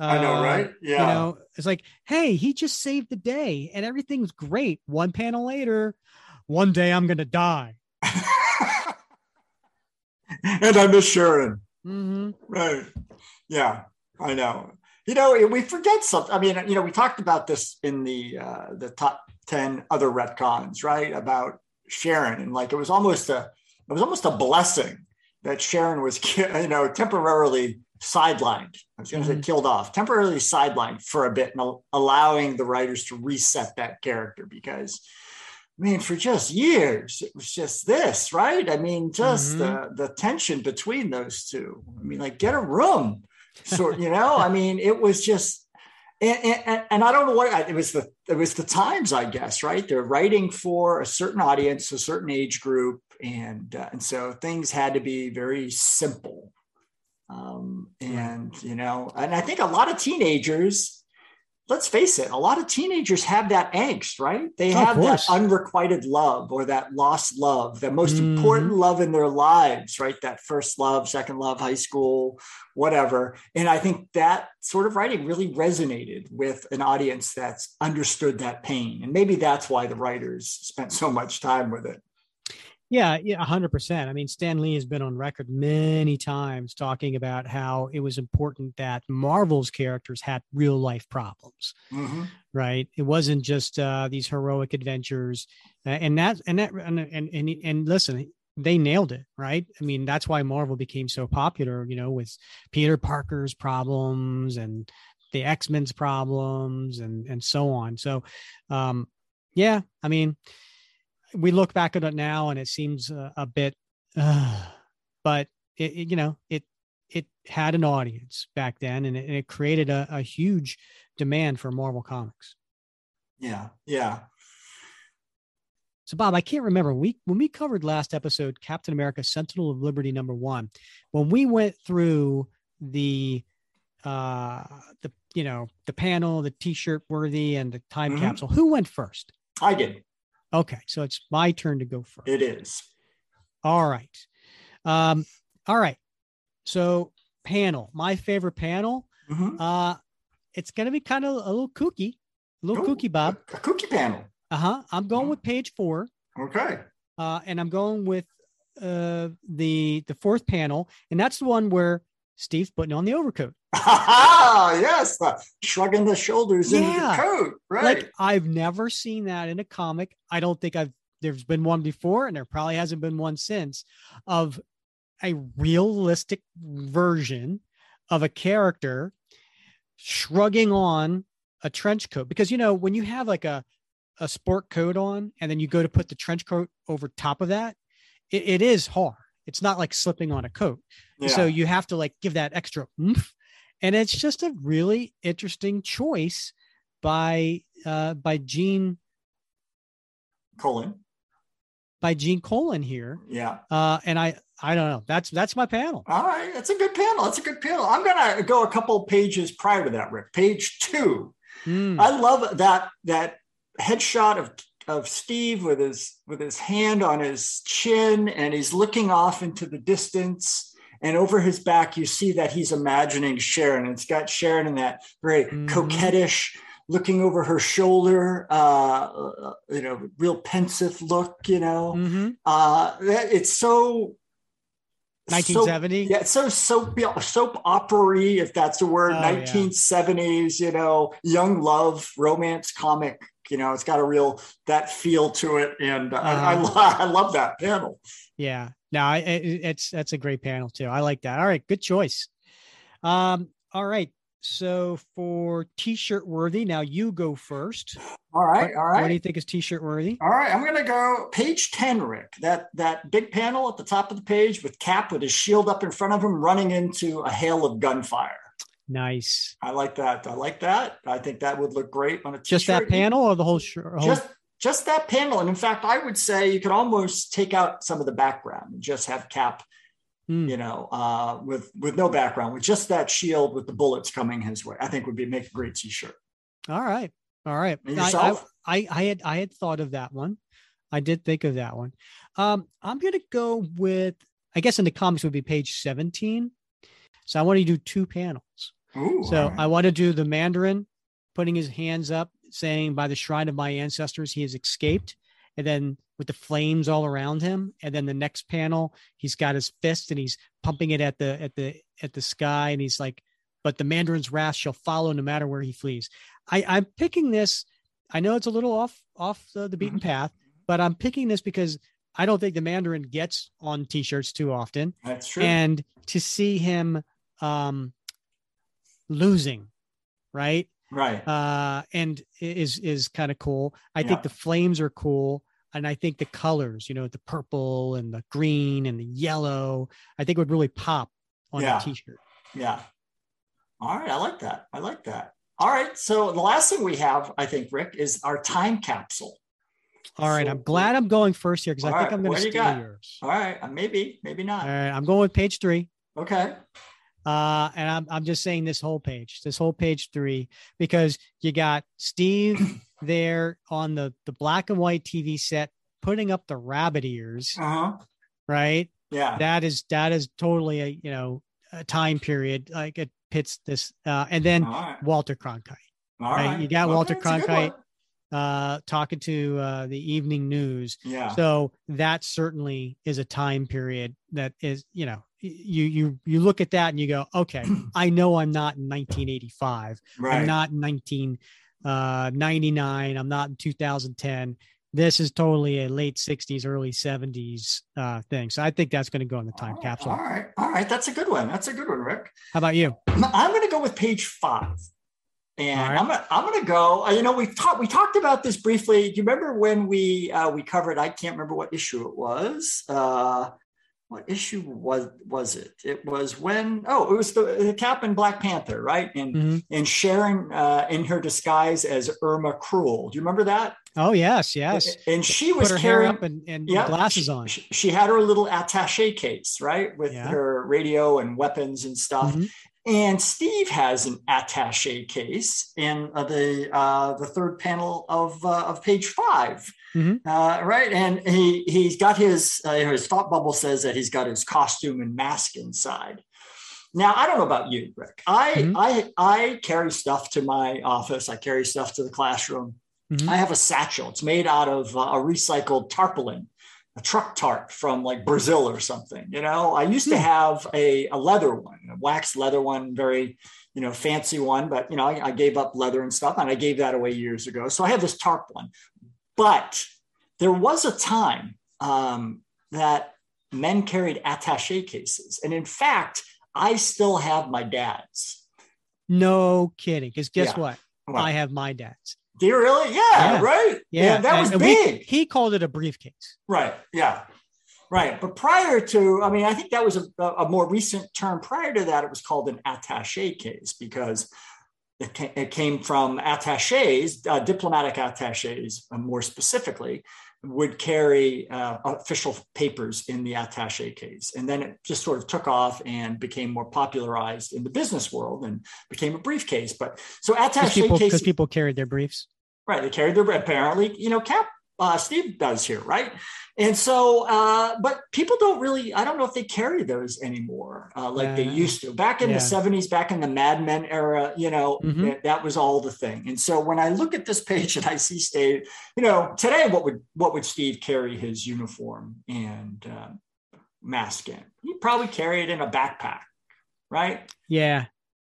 Uh, I know, right? Yeah. You know, it's like, hey, he just saved the day, and everything's great. One panel later, one day I'm gonna die, and I miss Sharon. Mm-hmm. Right? Yeah, I know. You know, we forget something. I mean, you know, we talked about this in the uh, the top ten other retcons, right? About Sharon, and like it was almost a it was almost a blessing that Sharon was, you know, temporarily sidelined. I was going to mm-hmm. say killed off, temporarily sidelined for a bit, and allowing the writers to reset that character, because, I mean, for just years, it was just this, right? I mean, just mm-hmm. the the tension between those two. I mean, like, get a room. So, you know, I mean, it was just, and, and, and I don't know what, it was the, it was the times, I guess, right? They're writing for a certain audience, a certain age group. And, uh, and so things had to be very simple. Um, and, you know, and I think a lot of teenagers, let's face it, a lot of teenagers have that angst, right? They oh, have that unrequited love, or that lost love, the most mm-hmm. important love in their lives, right? That first love, second love, high school, whatever. And I think that sort of writing really resonated with an audience that's understood that pain. And maybe that's why the writers spent so much time with it. Yeah, yeah, one hundred percent. I mean, Stan Lee has been on record many times talking about how it was important that Marvel's characters had real life problems, mm-hmm. right? It wasn't just uh, these heroic adventures, uh, and that and that and, and and and listen, they nailed it, right? I mean, that's why Marvel became so popular, you know, with Peter Parker's problems and the X-Men's problems, and and so on. So, um, yeah, I mean. We look back at it now and it seems uh, a bit, uh, but it, it, you know, it, it had an audience back then, and it, and it created a, a huge demand for Marvel Comics. Yeah. Yeah. So Bob, I can't remember we, when we covered last episode, Captain America, Sentinel of Liberty, number one, when we went through the, uh, the, you know, the panel, the t-shirt worthy, and the time mm-hmm. capsule, who went first? I did. Okay, so it's my turn to go first. It is. All right. Um, all right. So panel, my favorite panel. Mm-hmm. Uh, it's going to be kind of a little kooky, a little Ooh, kooky, Bob. A, a kooky panel. Uh-huh. I'm going mm-hmm. with page four. Okay. Uh, and I'm going with uh, the the fourth panel, and that's the one where Steve's putting on the overcoat. Ah, yes. Shrugging the shoulders yeah. in the coat. Right. Like, I've never seen that in a comic. I don't think I've, there's been one before, and there probably hasn't been one since, of a realistic version of a character shrugging on a trench coat. Because, you know, when you have like a, a sport coat on, and then you go to put the trench coat over top of that, it, it is hard. It's not like slipping on a coat. Yeah. So you have to like give that extra oomph. And it's just a really interesting choice by uh, by Gene Colon. By Gene Colon here. Yeah. Uh, and I I don't know. That's that's my panel. All right. That's a good panel. That's a good panel. I'm gonna go a couple pages prior to that, Rick. Page two. Mm. I love that that headshot of of Steve with his with his hand on his chin, and he's looking off into the distance. And over his back, you see that he's imagining Sharon. It's got Sharon in that very mm-hmm. coquettish, looking over her shoulder, uh, you know, real pensive look, you know. Mm-hmm. Uh, it's so... nineteen seventy? So, yeah, it's so soap, soap opera-y, if that's the word, oh, nineteen seventies, yeah. You know, young love, romance comic. You know, it's got a real, that feel to it. And uh, uh-huh. I, I love that panel. Yeah. No, I, it, it's, that's a great panel too. I like that. All right. Good choice. Um, all right. So for T-shirt worthy, now you go first. All right, all right. What do you think is T-shirt worthy? All right, I'm going to go page ten, Rick. That that big panel at the top of the page with Cap with his shield up in front of him running into a hail of gunfire. Nice. I like that. I like that. I think that would look great on a T-shirt. Just that panel or the whole shirt? Whole- just, just that panel. And in fact, I would say you could almost take out some of the background and just have Cap Mm. you know, uh, with, with no background, with just that shield with the bullets coming his way, I think would be make a great T-shirt. All right. All right. I, I, I, I had, I had thought of that one. I did think of that one. Um, I'm going to go with, I guess in the comics would be page seventeen. So I want to do two panels. Ooh, so right. I want to do the Mandarin putting his hands up saying, by the shrine of my ancestors, he has escaped. And then with the flames all around him. And then the next panel, he's got his fist and he's pumping it at the, at the, at the sky. And he's like, but the Mandarin's wrath shall follow no matter where he flees. I I'm picking this. I know it's a little off, off the, the beaten path, but I'm picking this because I don't think the Mandarin gets on T-shirts too often. That's true. And to see him um, losing, right. Right. Uh, and is, is kind of cool. I yeah. think the flames are cool. And I think the colors, you know, the purple and the green and the yellow, I think would really pop on yeah. a T-shirt. Yeah. All right. I like that. I like that. All right. So the last thing we have, I think, Rick, is our time capsule. All right. So, I'm glad I'm going first here because I think right, I'm going to steal you yours. All right. Maybe, maybe not. All right. I'm going with page three. Okay. Uh, and I'm, I'm just saying this whole page, this whole page three, because you got Steve there on the, the black and white T V set, putting up the rabbit ears, uh-huh. right? Yeah. That is, that is totally a, you know, a time period. Like it pits this, uh, and then right. Walter Cronkite, All right? right? You got okay, Walter Cronkite, uh, talking to, uh, the evening news. Yeah. So that certainly is a time period that is, you know, you you you look at that and you go, okay, I know I'm not in nineteen eighty-five. Right. I'm not in nineteen ninety-nine. I'm not in two thousand ten. This is totally a late sixties, early seventies uh, thing. So I think that's going to go in the time all capsule. All right. All right. That's a good one. That's a good one, Rick. How about you? I'm going to go with page five. And all right. I'm gonna, I'm going to go, you know, we talked, we talked about this briefly. Do you remember when we, uh, we covered, I can't remember what issue it was. Uh, What issue was was it? It was when oh, it was the, the Cap and Black Panther, right? And mm-hmm. and Sharon uh, in her disguise as Irma Cruel. Do you remember that? Oh yes, yes. And, and she Put was her carrying hair up and, and yeah, glasses on. She, she had her little attaché case, right, with yeah. her radio and weapons and stuff. Mm-hmm. And Steve has an attaché case in uh, the uh, the third panel of uh, of page five. Mm-hmm. Uh, right. And he, he's got his, uh, his thought bubble says that he's got his costume and mask inside. Now, I don't know about you, Rick. I, mm-hmm. I, I carry stuff to my office. I carry stuff to the classroom. Mm-hmm. I have a satchel. It's made out of uh, a recycled tarpaulin, a truck tarp from like Brazil or something. You know, I used mm-hmm. to have a, a leather one, a wax leather one, very, you know, fancy one, but you know, I, I gave up leather and stuff and I gave that away years ago. So I have this tarp one. But there was a time um, that men carried attaché cases. And in fact, I still have my dad's. No kidding. Because guess yeah. what? Well, I have my dad's. Do you really? Yeah, yeah. right. Yeah, yeah that and, was and big. We, he called it a briefcase. Right, yeah, right. But prior to, I mean, I think that was a, a more recent term. Prior to that, it was called an attaché case because it came from attachés, uh, diplomatic attachés, uh, more specifically, would carry uh, official papers in the attaché case. And then it just sort of took off and became more popularized in the business world and became a briefcase. But so attaché cases... Because people carried their briefs. Right. They carried their... Apparently, you know, Cap, uh, Steve does here, right? And so, uh, but people don't really, I don't know if they carry those anymore uh, like yeah. they used to. Back in yeah. the seventies, back in the Mad Men era, you know, mm-hmm. th- that was all the thing. And so when I look at this page and I see Steve, you know, today, what would what would Steve carry his uniform and uh, mask in? He'd probably carry it in a backpack, right? Yeah.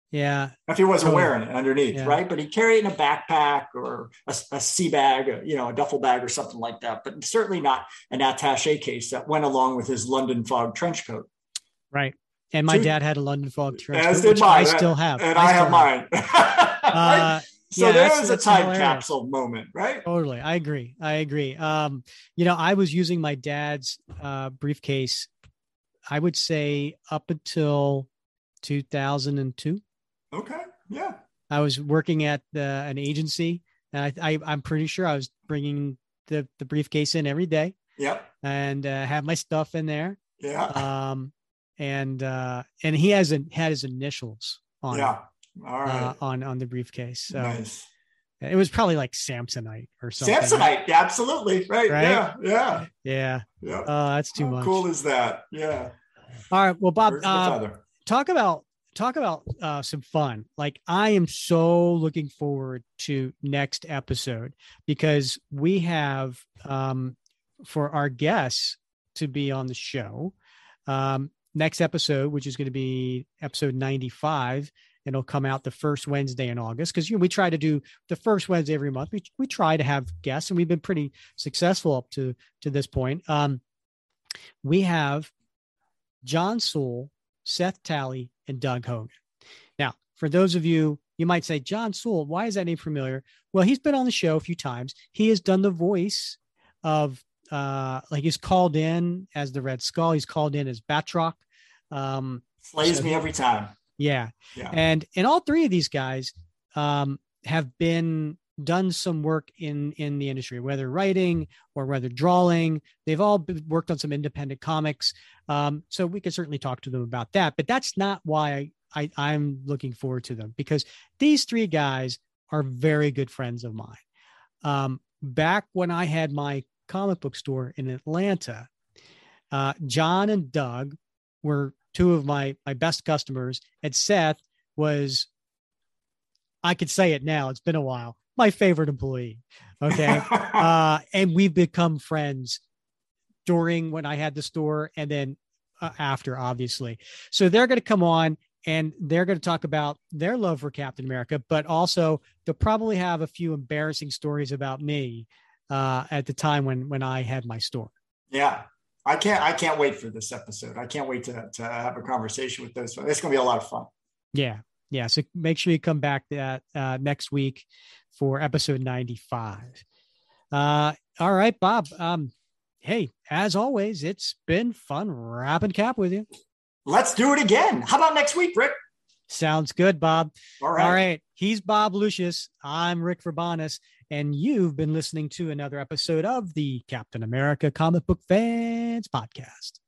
Yeah. If he wasn't totally. wearing it underneath, yeah. right? But he carried it in a backpack or a, a sea bag, or, you know, a duffel bag or something like that, but certainly not an attaché case that went along with his London fog trench coat. Right. And my dad had a London fog trench coat, which mine. I still have. And I, I have mine. Have. uh, so yeah, there is a time hilarious. capsule moment, right? Totally. I agree. I agree. Um, you know, I was using my dad's uh, briefcase, I would say, up until two thousand two. Okay. Yeah. I was working at the, an agency, and I, I, I'm pretty sure I was bringing the, the briefcase in every day. Yep. And uh, have my stuff in there. Yeah. Um, and uh, and he hasn't had his initials on yeah. All right. uh, on on the briefcase. So nice. It was probably like Samsonite or something. Samsonite, absolutely right. right? Yeah, yeah, yeah. yeah. Uh, that's too How much. Cool is that? Yeah. All right. Well, Bob, uh, talk about talk about uh, some fun. Like, I am so looking forward to next episode, because we have um, for our guests to be on the show. Um, Next episode, which is going to be episode ninety-five, and it'll come out the first Wednesday in August, because you know, we try to do the first Wednesday every month. We we try to have guests, and we've been pretty successful up to to this point. Um, we have John Sewell, Seth Talley, and Doug Hogan. Now, for those of you, you might say, John Sewell, why is that name familiar? Well, he's been on the show a few times. He has done the voice of uh like he's called in as the Red Skull, he's called in as Batroc. Um slays so, me every time. Yeah. yeah. And and all three of these guys um have been done some work in in the industry, whether writing or whether drawing. They've all been, worked on some independent comics. Um so we can certainly talk to them about that, but that's not why I, I I'm looking forward to them, because these three guys are very good friends of mine. Um back when I had my comic book store in Atlanta, uh, John and Doug were two of my, my best customers. And Seth was, I could say it now, it's been a while, my favorite employee. Okay. uh, and we've become friends during when I had the store, and then uh, after, obviously. So they're going to come on, and they're going to talk about their love for Captain America, but also they'll probably have a few embarrassing stories about me uh at the time when when I had my store. Yeah. I can't I can't wait for this episode. I can't wait to to have a conversation with those. It's gonna be a lot of fun. Yeah. Yeah. So make sure you come back that uh next week for episode ninety-five. Uh all right, Bob. Um hey, as always, it's been fun wrapping cap with you. Let's do it again. How about next week, Rick? Sounds good, Bob. All right. All right. He's Bob Lucius. I'm Rick Verbanis. And you've been listening to another episode of the Captain America Comic Book Fans Podcast.